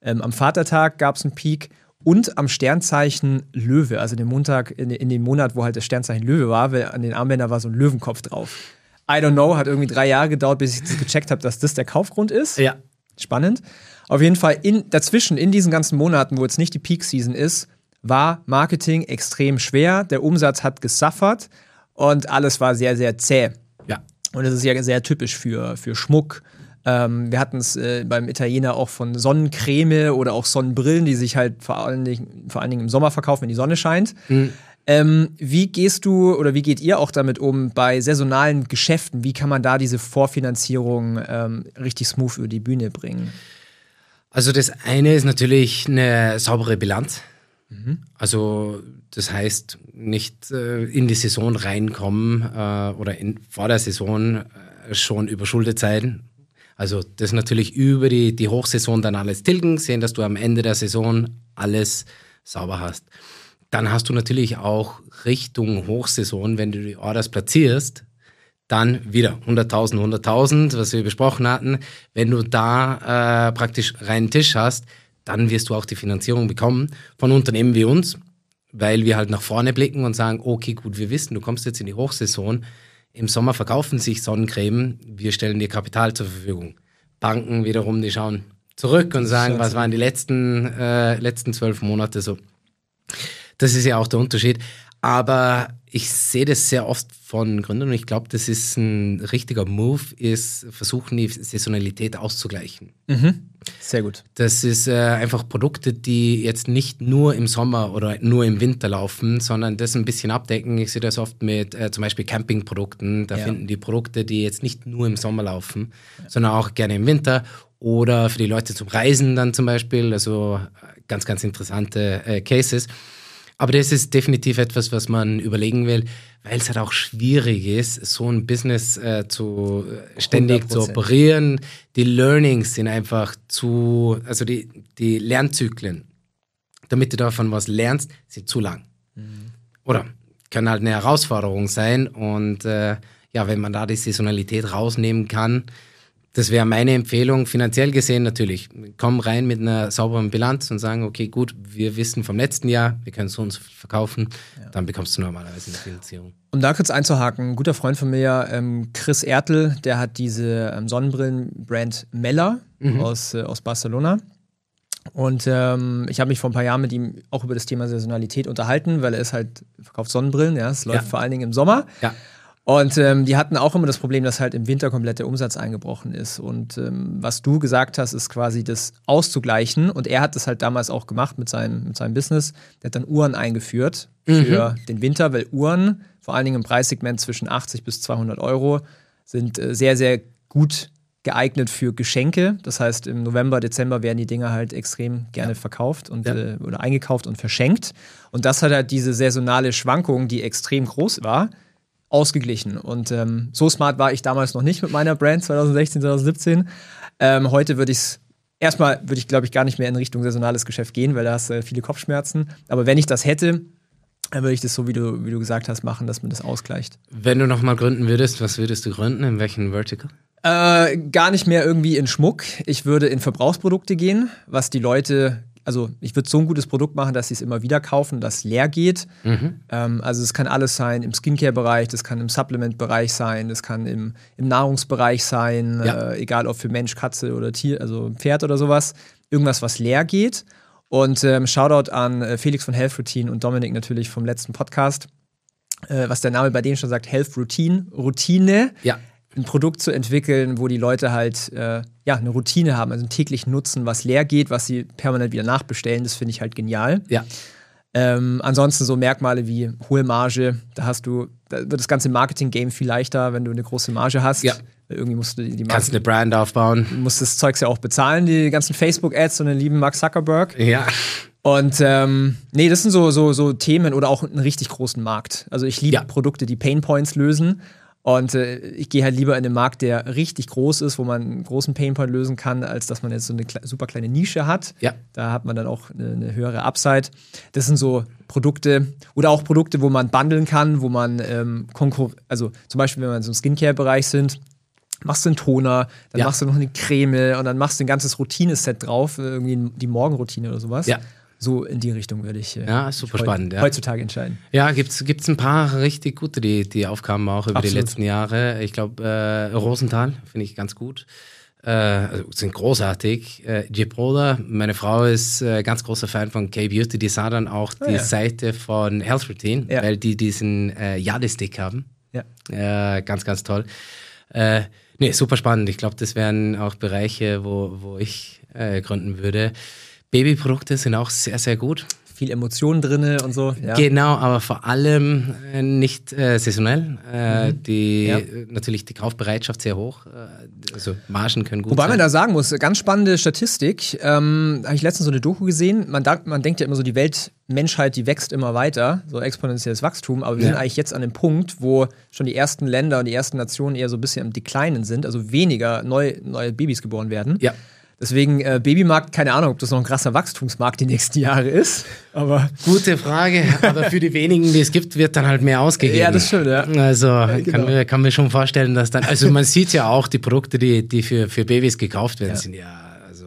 Ähm, am Vatertag gab es einen Peak. Und am Sternzeichen Löwe, also den Montag, in, in dem Monat, wo halt das Sternzeichen Löwe war, weil an den Armbändern war so ein Löwenkopf drauf. I don't know, hat irgendwie drei Jahre gedauert, bis ich das gecheckt habe, dass das der Kaufgrund ist. Ja. Spannend. Auf jeden Fall in, dazwischen, in diesen ganzen Monaten, wo jetzt nicht die Peak-Season ist, war Marketing extrem schwer. Der Umsatz hat gesuffert und alles war sehr, sehr zäh. Ja. Und das ist ja sehr typisch für, für Schmuck. Ähm, wir hatten es äh, beim Italiener auch von Sonnencreme oder auch Sonnenbrillen, die sich halt vor allen Dingen, vor allen Dingen im Sommer verkaufen, wenn die Sonne scheint. Mhm. Ähm, wie gehst du oder wie geht ihr auch damit um bei saisonalen Geschäften? Wie kann man da diese Vorfinanzierung ähm, richtig smooth über die Bühne bringen? Also das eine ist natürlich eine saubere Bilanz. Mhm. Also das heißt, nicht äh, in die Saison reinkommen äh, oder in, vor der Saison äh, schon überschuldet sein. Also das natürlich über die, die Hochsaison dann alles tilgen, sehen, dass du am Ende der Saison alles sauber hast. Dann hast du natürlich auch Richtung Hochsaison, wenn du die Orders platzierst, dann wieder hunderttausend, hunderttausend, was wir besprochen hatten. Wenn du da äh, praktisch reinen Tisch hast, dann wirst du auch die Finanzierung bekommen von Unternehmen wie uns, weil wir halt nach vorne blicken und sagen, okay, gut, wir wissen, du kommst jetzt in die Hochsaison, im Sommer verkaufen sich Sonnencreme, wir stellen dir Kapital zur Verfügung. Banken wiederum, die schauen zurück und sagen, was waren die letzten, äh, letzten zwölf Monate so. Das ist ja auch der Unterschied. Aber ich sehe das sehr oft von Gründern und ich glaube, das ist ein richtiger Move, ist versuchen, die Saisonalität auszugleichen. Mhm. Sehr gut. Das ist äh, einfach Produkte, die jetzt nicht nur im Sommer oder nur im Winter laufen, sondern das ein bisschen abdecken. Ich sehe das oft mit äh, zum Beispiel Campingprodukten. Da ja. finden die Produkte, die jetzt nicht nur im Sommer laufen, ja. sondern auch gerne im Winter oder für die Leute zum Reisen dann zum Beispiel. Also ganz, ganz interessante äh, Cases. Aber das ist definitiv etwas, was man überlegen will, weil es halt auch schwierig ist, so ein Business äh, zu ständig hundert Prozent zu operieren. Die Learnings sind einfach zu, also die, die Lernzyklen, damit du davon was lernst, sind zu lang. Mhm. Oder können halt eine Herausforderung sein. Und äh, ja, wenn man da die Saisonalität rausnehmen kann, das wäre meine Empfehlung, finanziell gesehen natürlich. Komm rein mit einer sauberen Bilanz und sagen, okay, gut, wir wissen vom letzten Jahr, wir können es so und so verkaufen, ja. dann bekommst du normalerweise eine Finanzierung. Um da kurz einzuhaken, ein guter Freund von mir, ähm, Chris Ertel, der hat diese ähm, Sonnenbrillen-Brand Meller mhm. aus, äh, aus Barcelona. Und ähm, ich habe mich vor ein paar Jahren mit ihm auch über das Thema Saisonalität unterhalten, weil er ist halt, verkauft Sonnenbrillen, ja, es läuft ja. vor allen Dingen im Sommer. Ja. Und ähm, die hatten auch immer das Problem, dass halt im Winter komplett der Umsatz eingebrochen ist. Und ähm, was du gesagt hast, ist quasi das auszugleichen. Und er hat das halt damals auch gemacht mit seinem, mit seinem Business. Der hat dann Uhren eingeführt für mhm. den Winter, weil Uhren, vor allen Dingen im Preissegment zwischen achtzig bis zweihundert Euro, sind äh, sehr, sehr gut geeignet für Geschenke. Das heißt, im November, Dezember werden die Dinger halt extrem gerne ja. verkauft und ja. äh, oder eingekauft und verschenkt. Und das hat halt diese saisonale Schwankung, die extrem groß war, ausgeglichen. Und ähm, so smart war ich damals noch nicht mit meiner Brand zwanzig sechzehn, zwanzig siebzehn. Ähm, heute würde ich es, erstmal würde ich glaube ich gar nicht mehr in Richtung saisonales Geschäft gehen, weil da hast du äh, viele Kopfschmerzen. Aber wenn ich das hätte, Dann würde ich das so, wie du, wie du gesagt hast, machen, dass man das ausgleicht. Wenn du nochmal gründen würdest, was würdest du gründen? In welchen Vertical? Äh, gar nicht mehr irgendwie in Schmuck. Ich würde in Verbrauchsprodukte gehen, was die Leute, also ich würde so ein gutes Produkt machen, dass sie es immer wieder kaufen, dass es leer geht. Mhm. Ähm, also es kann alles sein im Skincare-Bereich, das kann im Supplement-Bereich sein, das kann im, im Nahrungsbereich sein, ja. äh, egal ob für Mensch, Katze oder Tier, also Pferd oder sowas. Irgendwas, was leer geht. Und ähm, Shoutout an äh, Felix von Health Routine und Dominik natürlich vom letzten Podcast. Äh, was der Name bei denen schon sagt, Health Routine. Routine. Ja. Ein Produkt zu entwickeln, wo die Leute halt äh, ja, eine Routine haben, also einen täglichen Nutzen, was leer geht, was sie permanent wieder nachbestellen. Das finde ich halt genial. Ja. Ähm, ansonsten so Merkmale wie hohe Marge. Da hast du, da wird das ganze Marketing-Game viel leichter, wenn du eine große Marge hast. Ja. Irgendwie musst du die Marke, kannst eine Brand aufbauen. Du musst das Zeugs ja auch bezahlen, die ganzen Facebook-Ads und den lieben Mark Zuckerberg. Ja. Und ähm, nee, das sind so, so, so Themen oder auch einen richtig großen Markt. Also ich liebe ja. Produkte, die Painpoints lösen. Und äh, ich gehe halt lieber in den Markt, der richtig groß ist, wo man einen großen Painpoint lösen kann, als dass man jetzt so eine kle- super kleine Nische hat. Ja. Da hat man dann auch eine, eine höhere Upside. Das sind so Produkte oder auch Produkte, wo man bundeln kann, wo man ähm, konkurrieren, also zum Beispiel, wenn wir in so einem Skincare-Bereich sind, machst du einen Toner, dann ja. machst du noch eine Creme und dann machst du ein ganzes Routine-Set drauf, irgendwie die Morgenroutine oder sowas. Ja. So in die Richtung würde ich, ja, ist super spannend, heut, ja. heutzutage entscheiden. Ja, gibt's gibt's ein paar richtig gute, die, die aufkamen auch über Absolut. Die letzten Jahre. Ich glaube, äh, Rosenthal finde ich ganz gut. Äh, also sind großartig. Äh, Jeep Roller, meine Frau ist äh, ganz großer Fan von K-Beauty. Die sah dann auch oh, die ja. Seite von Health Routine, ja. weil die diesen äh, Jade-Stick haben. Ja. Äh, ganz, ganz toll. Äh, nee, super spannend. Ich glaube, das wären auch Bereiche, wo, wo ich äh, gründen würde. Babyprodukte sind auch sehr, sehr gut. Viel Emotionen drin und so. Ja. Genau, aber vor allem äh, nicht äh, saisonell. Äh, mhm. die, ja. Natürlich die Kaufbereitschaft sehr hoch. Äh, also Margen können gut Wobei sein. Wobei man da sagen muss, ganz spannende Statistik. Ähm, habe ich letztens so eine Doku gesehen. Man, da, man denkt ja immer so, die Weltmenschheit, die wächst immer weiter. So exponentielles Wachstum. Aber wir ja. sind eigentlich jetzt an dem Punkt, wo schon die ersten Länder und die ersten Nationen eher so ein bisschen am Declinen sind. Also weniger neu, neue Babys geboren werden. Ja. Deswegen, äh, Babymarkt, keine Ahnung, ob das noch ein krasser Wachstumsmarkt die nächsten Jahre ist. Aber gute Frage. Aber für die wenigen, die es gibt, wird dann halt mehr ausgegeben. Ja, das stimmt, ja. Also ja, genau. kann, kann mir schon vorstellen, dass dann, also man sieht ja auch die Produkte, die, die für, für Babys gekauft werden, ja. sind ja, also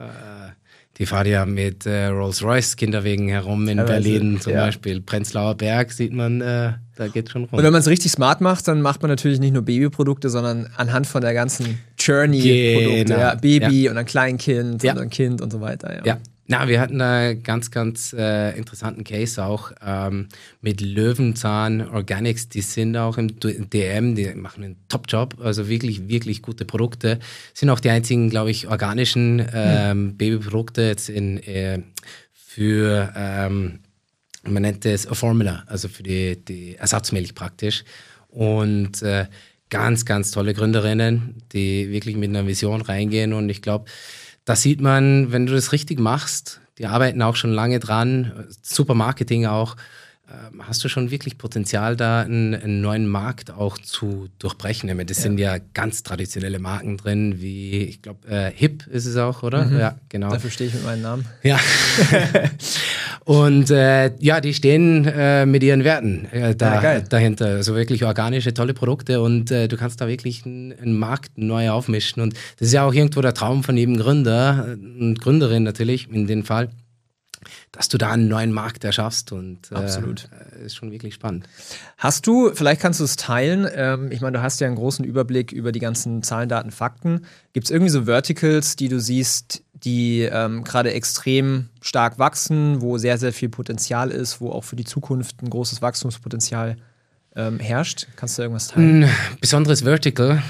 äh, die fahren ja mit äh, Rolls-Royce-Kinderwegen herum in ja, Berlin, also, zum ja. Beispiel. Prenzlauer Berg sieht man, äh, da geht schon rum. Und wenn man es richtig smart macht, dann macht man natürlich nicht nur Babyprodukte, sondern anhand von der ganzen Journey-Produkte, genau. ja, Baby ja. und ein Kleinkind ja. und ein Kind und so weiter. Ja. ja, na, wir hatten da ganz, ganz äh, interessanten Case auch ähm, mit Löwenzahn-Organics. Die sind auch im D M, die machen einen Top-Job, also wirklich, wirklich gute Produkte. Sind auch die einzigen, glaube ich, organischen ähm, hm. Babyprodukte jetzt in äh, für ähm, man nennt das Formula, also für die, die Ersatzmilch praktisch. Und äh, ganz, ganz tolle Gründerinnen, die wirklich mit einer Vision reingehen. Und ich glaube, da sieht man, wenn du das richtig machst, die arbeiten auch schon lange dran, super Marketing auch, äh, hast du schon wirklich Potenzial, da einen, einen neuen Markt auch zu durchbrechen. Ich meine, das ja. sind ja ganz traditionelle Marken drin, wie, ich glaube, äh, Hip ist es auch, oder? Mhm. Ja, genau. Dafür stehe ich mit meinem Namen. Ja. Und äh, ja, die stehen äh, mit ihren Werten äh, da, ja, dahinter. Also wirklich organische, tolle Produkte und äh, du kannst da wirklich einen Markt neu aufmischen. Und das ist ja auch irgendwo der Traum von jedem Gründer und Gründerin natürlich in dem Fall, dass du da einen neuen Markt erschaffst. Und äh, Absolut. Ist schon wirklich spannend. Hast du, vielleicht kannst du es teilen, ähm, ich meine, du hast ja einen großen Überblick über die ganzen Zahlen, Daten, Fakten. Gibt es irgendwie so Verticals, die du siehst, die ähm, gerade extrem stark wachsen, wo sehr, sehr viel Potenzial ist, wo auch für die Zukunft ein großes Wachstumspotenzial ähm, herrscht? Kannst du irgendwas teilen? Ein besonderes Vertical?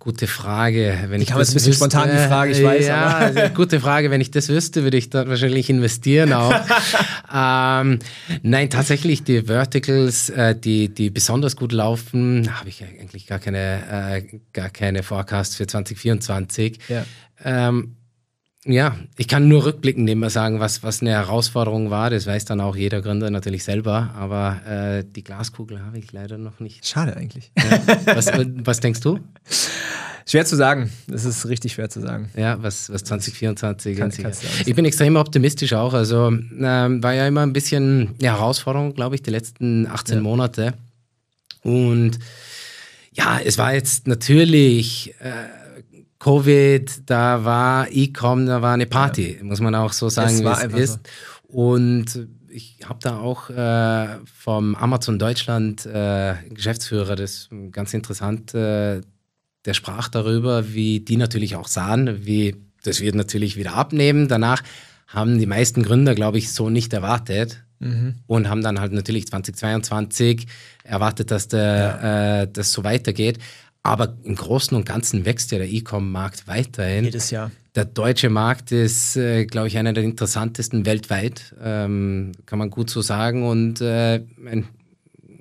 Gute Frage. Wenn ich kann jetzt ein bisschen wüsste, spontan die Frage, ich weiß. Ja, aber. Also, gute Frage. Wenn ich das wüsste, würde ich dort wahrscheinlich investieren auch. ähm, nein, tatsächlich die Verticals, äh, die, die besonders gut laufen, habe ich eigentlich gar keine, äh, gar keine Forecasts für zwanzig vierundzwanzig. Ja. Ähm, ja, ich kann nur rückblickend immer sagen, was, was eine Herausforderung war. Das weiß dann auch jeder Gründer natürlich selber. Aber äh, die Glaskugel habe ich leider noch nicht. Schade eigentlich. Ja. Was, was denkst du? Schwer zu sagen. Das ist richtig schwer zu sagen. Ja, was, was zwanzig vierundzwanzig kann, ist. Ich bin extrem optimistisch auch. Also ähm, war ja immer ein bisschen eine Herausforderung, glaube ich, die letzten achtzehn ja. Monate. Und ja, es war jetzt natürlich äh, Covid, da war E-Com, da war eine Party, ja. muss man auch so sagen, wie es ist. So. Und ich habe da auch äh, vom Amazon Deutschland äh, Geschäftsführer, das ist ganz interessant, äh, der sprach darüber, wie die natürlich auch sahen, wie das wird natürlich wieder abnehmen. Danach haben die meisten Gründer, glaube ich, so nicht erwartet. Mhm. Und haben dann halt natürlich zwanzig zweiundzwanzig erwartet, dass der, ja. äh, das so weitergeht. Aber im Großen und Ganzen wächst ja der E-Com-Markt weiterhin. Jedes Jahr. Der deutsche Markt ist, äh, glaube ich, einer der interessantesten weltweit. Ähm, kann man gut so sagen. Und äh, mein,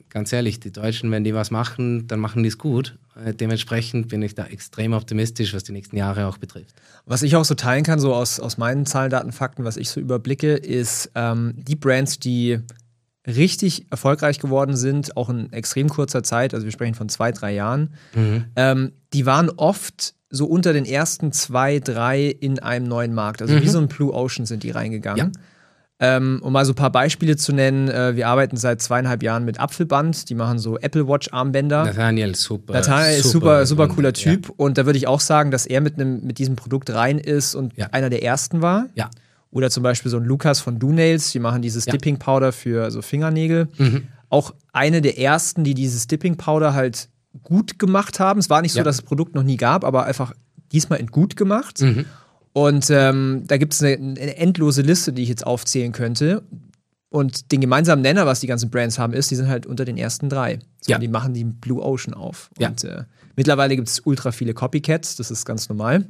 ganz ehrlich, die Deutschen, wenn die was machen, dann machen die es gut. Dementsprechend bin ich da extrem optimistisch, was die nächsten Jahre auch betrifft. Was ich auch so teilen kann, so aus, aus meinen Zahlen, Daten, Fakten, was ich so überblicke, ist ähm, die Brands, die richtig erfolgreich geworden sind, auch in extrem kurzer Zeit, also wir sprechen von zwei, drei Jahren, mhm. ähm, die waren oft so unter den ersten zwei, drei in einem neuen Markt. Also mhm. wie so ein Blue Ocean sind die reingegangen. Ja. Ähm, um mal so ein paar Beispiele zu nennen, äh, wir arbeiten seit zweieinhalb Jahren mit Apfelband, die machen so Apple Watch Armbänder. Nathaniel, super. Nathaniel ist super, super cooler Typ ja. und da würde ich auch sagen, dass er mit, nem, mit diesem Produkt rein ist und ja. einer der ersten war. Ja. Oder zum Beispiel so ein Lukas von Doonails, die machen dieses ja. Dipping Powder für so Fingernägel. Mhm. Auch eine der ersten, die dieses Dipping Powder halt gut gemacht haben. Es war nicht so, ja. dass es das Produkt noch nie gab, aber einfach diesmal in gut gemacht. Mhm. Und ähm, da gibt es eine, eine endlose Liste, die ich jetzt aufzählen könnte. Und den gemeinsamen Nenner, was die ganzen Brands haben, ist, die sind halt unter den ersten drei. So, ja. Die machen die Blue Ocean auf. Ja. Und äh, mittlerweile gibt es ultra viele Copycats, das ist ganz normal.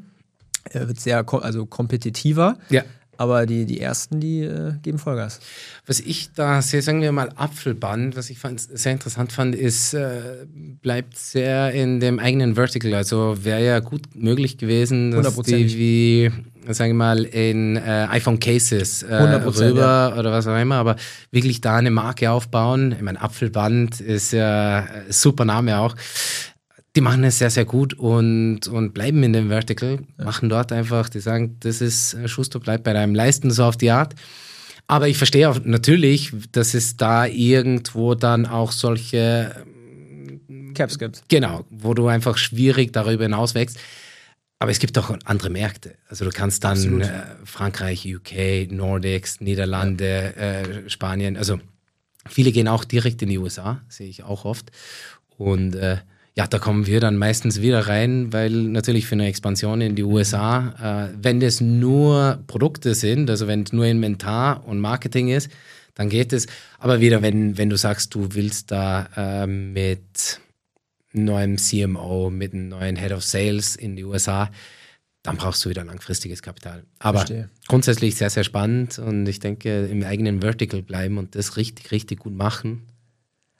Er wird sehr kom- also kompetitiver. Ja. Aber die, die ersten, die äh, geben Vollgas. Was ich da sehe, sagen wir mal Apfelband, was ich fand, sehr interessant fand, ist, äh, bleibt sehr in dem eigenen Vertical. Also wäre ja gut möglich gewesen, dass hundert Prozent die wie, sagen wir mal, in äh, iPhone-Cases äh, rüber ja. oder was auch immer, aber wirklich da eine Marke aufbauen. Ich meine, Apfelband ist ja äh, super Name auch. Die machen es sehr, sehr gut und, und bleiben in dem Vertical, ja. machen dort einfach, die sagen, das ist, Schuster, bleibt bei deinem Leisten, so auf die Art. Aber ich verstehe auch natürlich, dass es da irgendwo dann auch solche Caps gibt. Genau, wo du einfach schwierig darüber hinaus wächst. Aber es gibt auch andere Märkte. Also du kannst dann äh, Frankreich, U K, Nordics, Niederlande, ja. äh, Spanien, also viele gehen auch direkt in die U S A, sehe ich auch oft. Und äh, ja, da kommen wir dann meistens wieder rein, weil natürlich für eine Expansion in die U S A, äh, wenn das nur Produkte sind, also wenn es nur Inventar und Marketing ist, dann geht es. Aber wieder, wenn, wenn du sagst, du willst da äh, mit neuem C M O, mit einem neuen Head of Sales in die U S A, dann brauchst du wieder langfristiges Kapital. Aber Verstehe. grundsätzlich sehr, sehr spannend und ich denke, im eigenen Vertical bleiben und das richtig, richtig gut machen.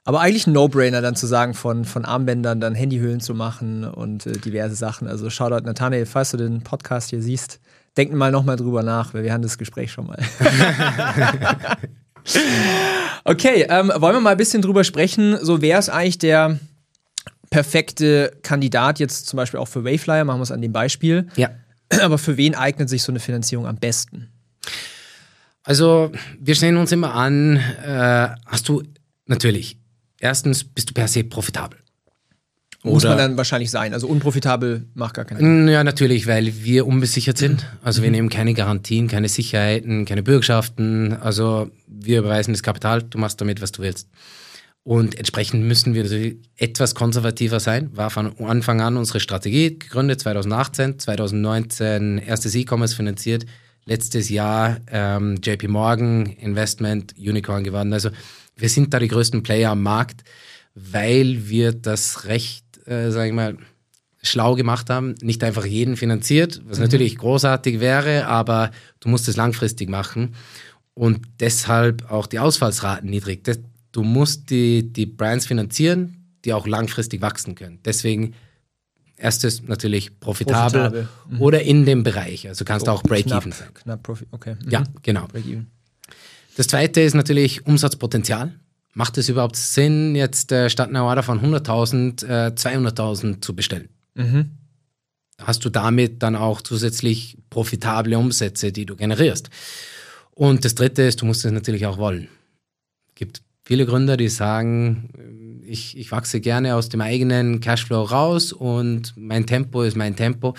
Aber eigentlich ein No-Brainer dann zu sagen, von, von Armbändern dann Handyhüllen zu machen und äh, diverse Sachen. Also Shoutout Nathaniel, falls du den Podcast hier siehst, denk mal nochmal drüber nach, weil wir haben das Gespräch schon mal. Okay, ähm, wollen wir mal ein bisschen drüber sprechen. So, wer ist eigentlich der perfekte Kandidat jetzt zum Beispiel auch für Wayflyer? Machen wir es an dem Beispiel. Ja. Aber für wen eignet sich so eine Finanzierung am besten? Also wir stellen uns immer an, äh, hast du natürlich... Erstens bist du per se profitabel. Oder muss man dann wahrscheinlich sein. Also unprofitabel macht gar keinen Sinn. Ja, natürlich, weil wir unbesichert sind. Also mhm. wir nehmen keine Garantien, keine Sicherheiten, keine Bürgschaften. Also wir überweisen das Kapital, du machst damit, was du willst. Und entsprechend müssen wir natürlich etwas konservativer sein. War von Anfang an unsere Strategie, gegründet zwanzig achtzehn, zwanzig neunzehn erstes E-Commerce finanziert, letztes Jahr ähm, J P Morgan, Investment, Unicorn geworden. Also wir sind da die größten Player am Markt, weil wir das recht, äh, sag ich mal, schlau gemacht haben. Nicht einfach jeden finanziert, was mhm. natürlich großartig wäre, aber du musst es langfristig machen und deshalb auch die Ausfallsraten niedrig. Das, du musst die, die Brands finanzieren, die auch langfristig wachsen können. Deswegen erstes natürlich profitabel, profitabel. Mhm. oder in dem Bereich. Also kannst du oh, auch Break-Even sein. Knapp Profit, okay. Mhm. Ja, genau. Break-Even. Das zweite ist natürlich Umsatzpotenzial. Macht es überhaupt Sinn, jetzt äh, statt einer Order von hunderttausend, äh, zweihunderttausend zu bestellen? Mhm. hast du damit dann auch zusätzlich profitable Umsätze, die du generierst. Und das Dritte ist, du musst es natürlich auch wollen. Es gibt viele Gründer, die sagen, ich, ich wachse gerne aus dem eigenen Cashflow raus und mein Tempo ist mein Tempo.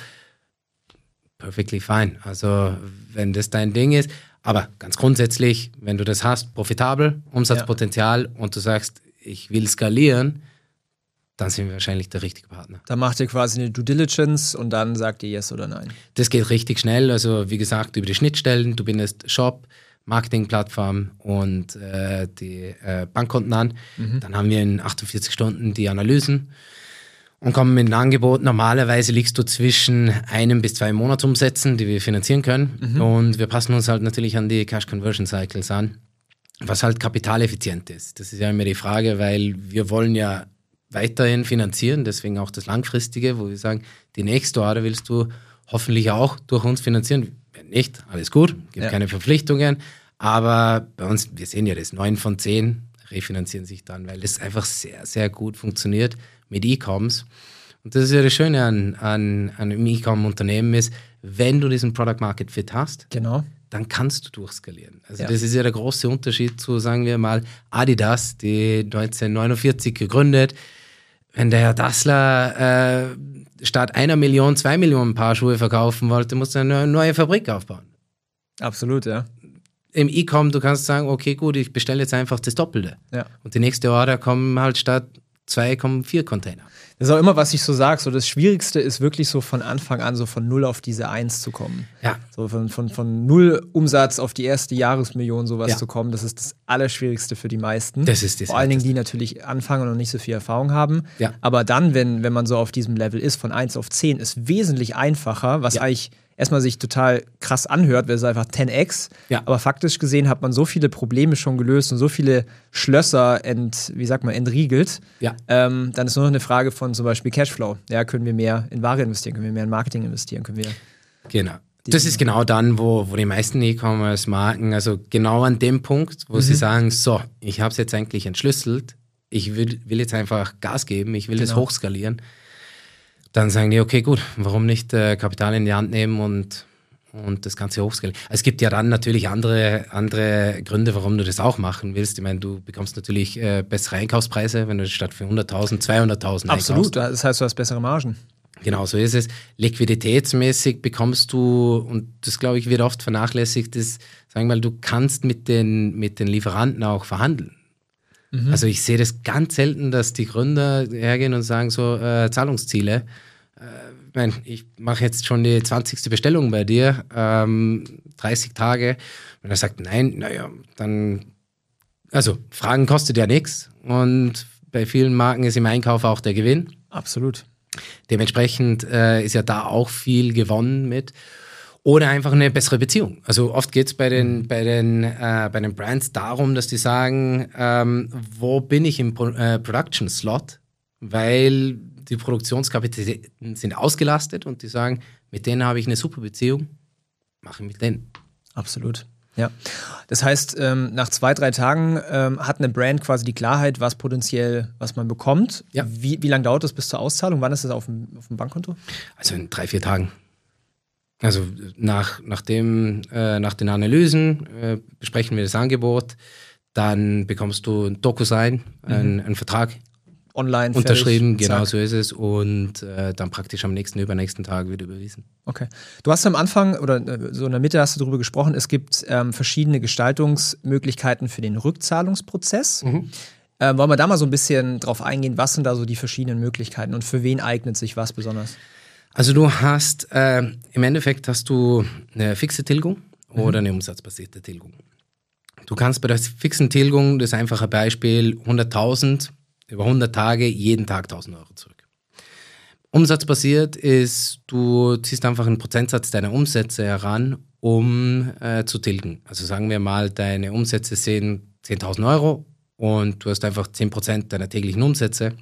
Perfectly fine. Also wenn das dein Ding ist. Aber ganz grundsätzlich, wenn du das hast, profitabel, Umsatzpotenzial ja. und du sagst, ich will skalieren, dann sind wir wahrscheinlich der richtige Partner. Dann macht ihr quasi eine Due Diligence und dann sagt ihr yes oder nein. Das geht richtig schnell. Also wie gesagt, über die Schnittstellen, du bindest Shop, Marketingplattform und äh, die äh, Bankkonten an. Mhm. Dann haben wir in achtundvierzig Stunden die Analysen und kommen mit einem Angebot. Normalerweise liegst du zwischen einem bis zwei Monatsumsätzen, die wir finanzieren können. Mhm. Und wir passen uns halt natürlich an die Cash Conversion Cycles an, was halt kapitaleffizient ist. Das ist ja immer die Frage, weil wir wollen ja weiterhin finanzieren, deswegen auch das Langfristige, wo wir sagen, die nächste Order willst du hoffentlich auch durch uns finanzieren. Wenn nicht, alles gut, gibt ja. keine Verpflichtungen, aber bei uns, wir sehen ja das, neun von zehn refinanzieren sich dann, weil das einfach sehr, sehr gut funktioniert mit E-Coms. Und das ist ja das Schöne an, an, an einem E-Com-Unternehmen ist, wenn du diesen Product-Market-Fit hast, genau. dann kannst du durchskalieren. Also ja. das ist ja der große Unterschied zu, sagen wir mal, Adidas, die neunzehnhundertneunundvierzig gegründet. Wenn der Herr Dassler äh, statt einer Million, zwei Millionen Paar Schuhe verkaufen wollte, musst du eine neue Fabrik aufbauen. Absolut, ja. Im E-Com, du kannst sagen, okay, gut, ich bestelle jetzt einfach das Doppelte. Ja. Und die nächste Order kommen halt statt zwei, kommen vier Container. Das ist auch immer, was ich so sage, so das Schwierigste ist wirklich so von Anfang an so von null auf diese eins zu kommen. Ja. So von, von, von null Umsatz auf die erste Jahresmillion sowas ja. zu kommen, das ist das Allerschwierigste für die meisten. Das ist das Vor allen Dingen, die natürlich anfangen und nicht so viel Erfahrung haben. Ja. Aber dann, wenn, wenn man so auf diesem Level ist, von eins auf zehn, ist wesentlich einfacher, was ja. eigentlich erstmal sich total krass anhört, weil es einfach zehn x. Ja. Aber faktisch gesehen hat man so viele Probleme schon gelöst und so viele Schlösser ent, wie sagt man, entriegelt. Ja. Ähm, dann ist nur noch eine Frage von zum Beispiel Cashflow. Ja, können wir mehr in Ware investieren? Können wir mehr in Marketing investieren? Können wir genau. Das Dinge ist genau dann, wo, wo die meisten E-Commerce-Marken, also genau an dem Punkt, wo mhm. sie sagen, so, ich habe es jetzt eigentlich entschlüsselt, ich will, will jetzt einfach Gas geben, ich will genau. das hochskalieren. Dann sagen die, okay, gut, warum nicht äh, Kapital in die Hand nehmen und, und das Ganze hochskalieren. Es gibt ja dann natürlich andere, andere Gründe, warum du das auch machen willst. Ich meine, du bekommst natürlich äh, bessere Einkaufspreise, wenn du statt für hunderttausend, zweihunderttausend einkaufst. Absolut, das heißt, du hast bessere Margen. Genau, so ist es. Liquiditätsmäßig bekommst du, und das, glaube ich, wird oft vernachlässigt, ist, sagen wir mal, du kannst mit den, mit den Lieferanten auch verhandeln. Mhm. Also ich sehe das ganz selten, dass die Gründer hergehen und sagen so, äh, Zahlungsziele, äh, ich meine, ich mache jetzt schon die zwanzigste Bestellung bei dir, ähm, dreißig Tage. Wenn er sagt, nein, naja, dann, also Fragen kostet ja nichts und bei vielen Marken ist im Einkauf auch der Gewinn. Absolut. Dementsprechend äh, ist ja da auch viel gewonnen mit. Oder einfach eine bessere Beziehung. Also oft geht es bei den, bei, den, äh, bei den Brands darum, dass die sagen, ähm, wo bin ich im Pro- äh, Production-Slot? Weil die Produktionskapazitäten sind ausgelastet und die sagen, mit denen habe ich eine super Beziehung, mache ich mit denen. Absolut. Ja, das heißt, ähm, nach zwei, drei Tagen ähm, hat eine Brand quasi die Klarheit, was potenziell, was man bekommt. Ja. Wie, wie lange dauert das bis zur Auszahlung? Wann ist das auf dem, auf dem Bankkonto? Also in drei, vier Tagen. Also nach, nach, dem, äh, nach den Analysen äh, besprechen wir das Angebot, dann bekommst du ein DocuSign, mhm. einen, einen Vertrag online unterschrieben, fertig, genau zack. So ist es und äh, dann praktisch am nächsten, übernächsten Tag wird überwiesen. Okay. Du hast am Anfang oder so in der Mitte hast du darüber gesprochen, es gibt ähm, verschiedene Gestaltungsmöglichkeiten für den Rückzahlungsprozess. Mhm. Ähm, wollen wir da mal so ein bisschen drauf eingehen, was sind da so die verschiedenen Möglichkeiten und für wen eignet sich was besonders? Also du hast, äh, im Endeffekt hast du eine fixe Tilgung mhm. oder eine umsatzbasierte Tilgung. Du kannst bei der fixen Tilgung, das einfache Beispiel, hunderttausend über hundert Tage, jeden Tag tausend Euro zurück. Umsatzbasiert ist, du ziehst einfach einen Prozentsatz deiner Umsätze heran, um äh, zu tilgen. Also sagen wir mal, deine Umsätze sind zehntausend Euro und du hast einfach zehn Prozent deiner täglichen Umsätze.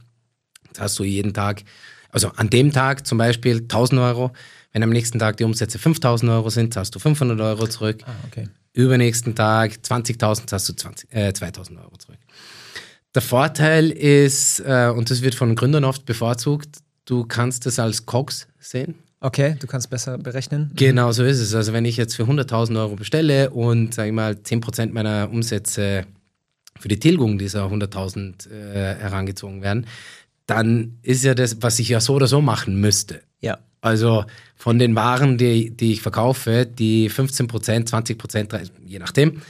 Das hast du jeden Tag. Also an dem Tag zum Beispiel tausend Euro, wenn am nächsten Tag die Umsätze fünftausend Euro sind, zahlst du fünfhundert Euro zurück. Ah, okay. Übernächsten Tag zwanzigtausend, zahlst du zwanzig, äh, zweitausend Euro zurück. Der Vorteil ist, äh, und das wird von Gründern oft bevorzugt, du kannst das als C O G S sehen. Okay, du kannst besser berechnen. Genau, so ist es. Also wenn ich jetzt für hunderttausend Euro bestelle und, sage ich mal, zehn Prozent meiner Umsätze für die Tilgung dieser hunderttausend äh, herangezogen werden, dann ist ja das, was ich ja so oder so machen müsste. Ja. Also von den Waren, die, die ich verkaufe, die fünfzehn Prozent, zwanzig Prozent, je nachdem,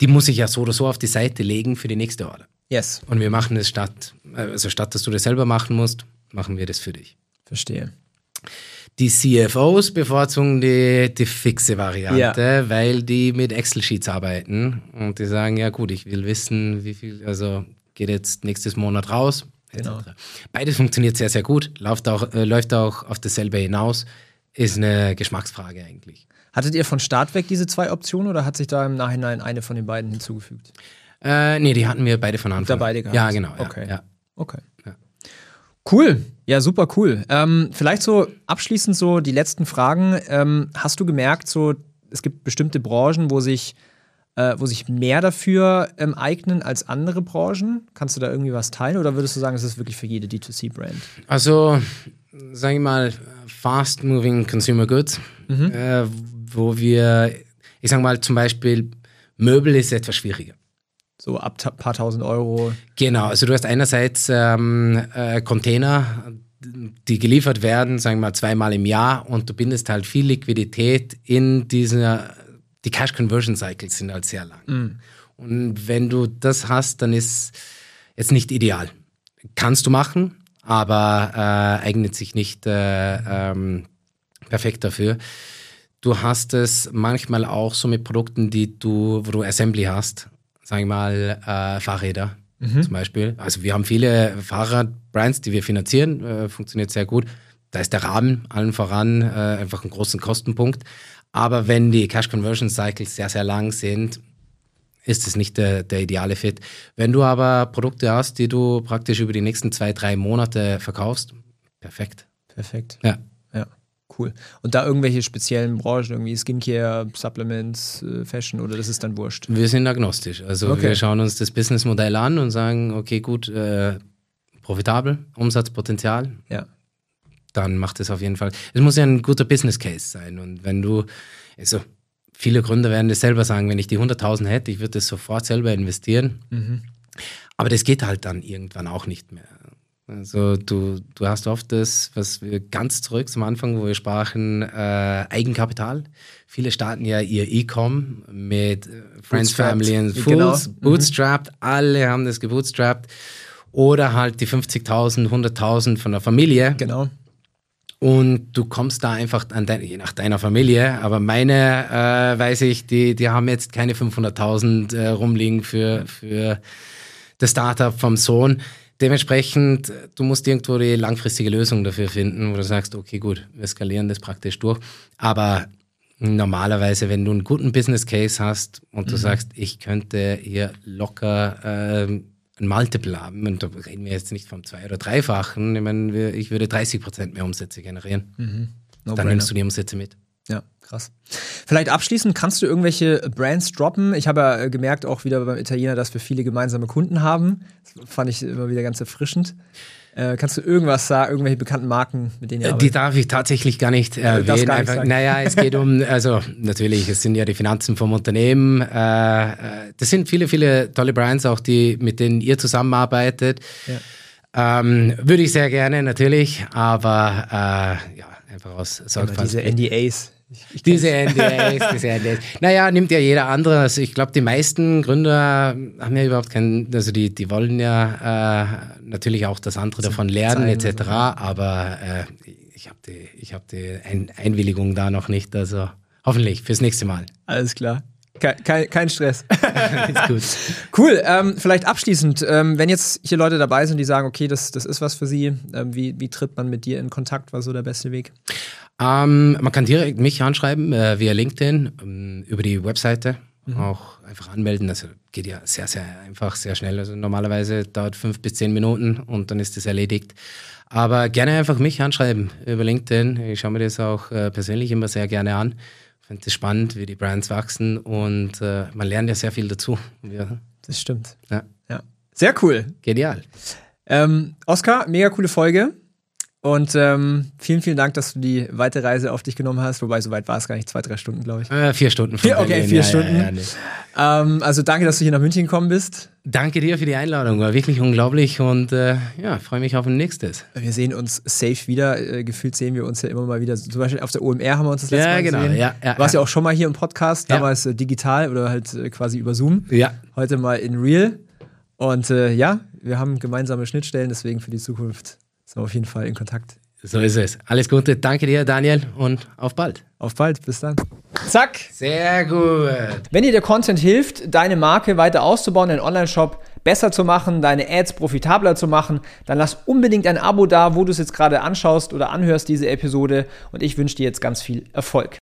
die muss ich ja so oder so auf die Seite legen für die nächste Order. Yes. Und wir machen es statt, also statt, dass du das selber machen musst, machen wir das für dich. Verstehe. Die C F Os bevorzugen die, die fixe Variante, ja, weil die mit Excel-Sheets arbeiten und die sagen, ja gut, ich will wissen, wie viel, also geht jetzt nächstes Monat raus, et cetera. Genau. Beides funktioniert sehr, sehr gut, läuft auch, äh, läuft auch auf dasselbe hinaus, ist eine Geschmacksfrage eigentlich. Hattet ihr von Start weg diese zwei Optionen oder hat sich da im Nachhinein eine von den beiden hinzugefügt? Äh, nee, die hatten wir beide von Anfang an. Da beide gehabt? Ja, genau. Ja, okay. Ja. Okay. Ja. Cool, ja, super cool. Ähm, vielleicht so abschließend so die letzten Fragen. Ähm, hast du gemerkt, so es gibt bestimmte Branchen, wo sich, äh, wo sich mehr dafür ähm, eignen als andere Branchen? Kannst du da irgendwie was teilen oder würdest du sagen, es ist wirklich für jede D zwei C Brand? Also, sage ich mal, fast-moving consumer goods, mhm. äh, wo wir, ich sage mal zum Beispiel, Möbel ist etwas schwieriger. So ab ein ta- paar tausend Euro. Genau, also du hast einerseits ähm, äh, Container, die geliefert werden, sagen wir mal zweimal im Jahr und du bindest halt viel Liquidität in diese, die Cash-Conversion-Cycles sind halt sehr lang. Mm. Und wenn du das hast, dann ist jetzt nicht ideal. Kannst du machen, aber äh, eignet sich nicht äh, ähm, perfekt dafür. Du hast es manchmal auch so mit Produkten, die du, wo du Assembly hast, sagen wir mal, äh, Fahrräder mhm. zum Beispiel. Also wir haben viele Fahrradbrands, die wir finanzieren, äh, funktioniert sehr gut. Da ist der Rahmen allen voran äh, einfach einen großen Kostenpunkt. Aber wenn die Cash-Conversion-Cycles sehr, sehr lang sind, ist es nicht der, der ideale Fit. Wenn du aber Produkte hast, die du praktisch über die nächsten zwei, drei Monate verkaufst, perfekt. Perfekt. Ja. Ja. Cool. Und da irgendwelche speziellen Branchen, irgendwie Skincare, Supplements, Fashion oder das ist dann wurscht? Wir sind agnostisch. Also okay, wir schauen uns das Businessmodell an und sagen, okay, gut, äh, profitabel, Umsatzpotenzial. Ja. Dann macht es auf jeden Fall. Es muss ja ein guter Business Case sein. Und wenn du, also viele Gründer werden das selber sagen, wenn ich die hunderttausend hätte, ich würde das sofort selber investieren. Mhm. Aber das geht halt dann irgendwann auch nicht mehr. Also du, du hast oft das, was wir ganz zurück zum Anfang, wo wir sprachen, äh, Eigenkapital. Viele starten ja ihr E-Com mit Friends, Family and Fools, genau. Bootstrapped, mhm. alle haben das gebootstrapped. Oder halt die fünfzigtausend, hunderttausend von der Familie. Genau. Und du kommst da einfach, an dein, je nach deiner Familie, aber meine, äh, weiß ich, die, die haben jetzt keine fünfhunderttausend äh, rumliegen für, für das Startup vom Sohn. Dementsprechend, du musst irgendwo die langfristige Lösung dafür finden, wo du sagst, okay, gut, wir skalieren das praktisch durch. Aber normalerweise, wenn du einen guten Business Case hast und du mhm. sagst, ich könnte hier locker ähm, ein Multiple haben, und da reden wir jetzt nicht vom zwei- oder dreifachen, ich meine, ich würde dreißig Prozent mehr Umsätze generieren. Mhm. No Dann brainer. Nimmst du die Umsätze mit. Ja, krass. Vielleicht abschließend, kannst du irgendwelche Brands droppen? Ich habe ja gemerkt, auch wieder beim Italiener, dass wir viele gemeinsame Kunden haben. Das fand ich immer wieder ganz erfrischend. Äh, kannst du irgendwas sagen, irgendwelche bekannten Marken, mit denen ihr arbeitet? Die darf ich tatsächlich gar nicht erwähnen. Darfst gar nicht sagen. Naja, es geht um, also natürlich, es sind ja die Finanzen vom Unternehmen. Äh, das sind viele, viele tolle Brands, auch die, mit denen ihr zusammenarbeitet. Ja. Ähm, würde ich sehr gerne, natürlich, aber äh, ja, einfach aus Sorgfalt. Diese N D As. Ich, ich diese N D As, diese N D As. Naja, nimmt ja jeder andere. Also ich glaube, die meisten Gründer haben ja überhaupt keinen, also die, die wollen ja äh, natürlich auch, dass andere davon lernen et cetera. So. Aber äh, ich habe die, ich hab die Ein- Einwilligung da noch nicht. Also hoffentlich fürs nächste Mal. Alles klar. Kein, kein Stress. Ist gut. Cool. Ähm, vielleicht abschließend, ähm, wenn jetzt hier Leute dabei sind, die sagen, okay, das, das ist was für sie, ähm, wie, wie tritt man mit dir in Kontakt? War so der beste Weg? Ähm, man kann direkt mich anschreiben äh, via LinkedIn, ähm, über die Webseite. Mhm. Auch einfach anmelden. Also geht ja sehr, sehr einfach, sehr schnell. Also normalerweise dauert fünf bis zehn Minuten und dann ist das erledigt. Aber gerne einfach mich anschreiben über LinkedIn. Ich schaue mir das auch äh, persönlich immer sehr gerne an. Es ist spannend, wie die Brands wachsen und äh, man lernt ja sehr viel dazu. Ja. Das stimmt. Ja. Ja. Sehr cool. Genial. Ähm, Oskar, mega coole Folge. Und ähm, vielen, vielen Dank, dass du die weite Reise auf dich genommen hast. Wobei, so weit war es gar nicht. Zwei, drei Stunden, glaube ich. Äh, vier Stunden. Von vier, okay, vier ja, Stunden. Ja, ja, ja, nee. ähm, also danke, dass du hier nach München gekommen bist. Danke dir für die Einladung. War wirklich unglaublich. Und äh, ja, freue mich auf ein nächstes. Wir sehen uns safe wieder. Äh, gefühlt sehen wir uns ja immer mal wieder. Zum Beispiel auf der O M R haben wir uns das letzte ja, Mal genau. gesehen. Ja, ja, warst ja auch schon mal hier im Podcast. Ja. Damals äh, digital oder halt äh, quasi über Zoom. Ja. Heute mal in Real. Und äh, ja, wir haben gemeinsame Schnittstellen. Deswegen für die Zukunft sind wir auf jeden Fall in Kontakt. So ist es. Alles Gute. Danke dir, Daniel. Und auf bald. Auf bald. Bis dann. Zack. Sehr gut. Wenn dir der Content hilft, deine Marke weiter auszubauen, deinen Online-Shop besser zu machen, deine Ads profitabler zu machen, dann lass unbedingt ein Abo da, wo du es jetzt gerade anschaust oder anhörst, diese Episode. Und ich wünsche dir jetzt ganz viel Erfolg.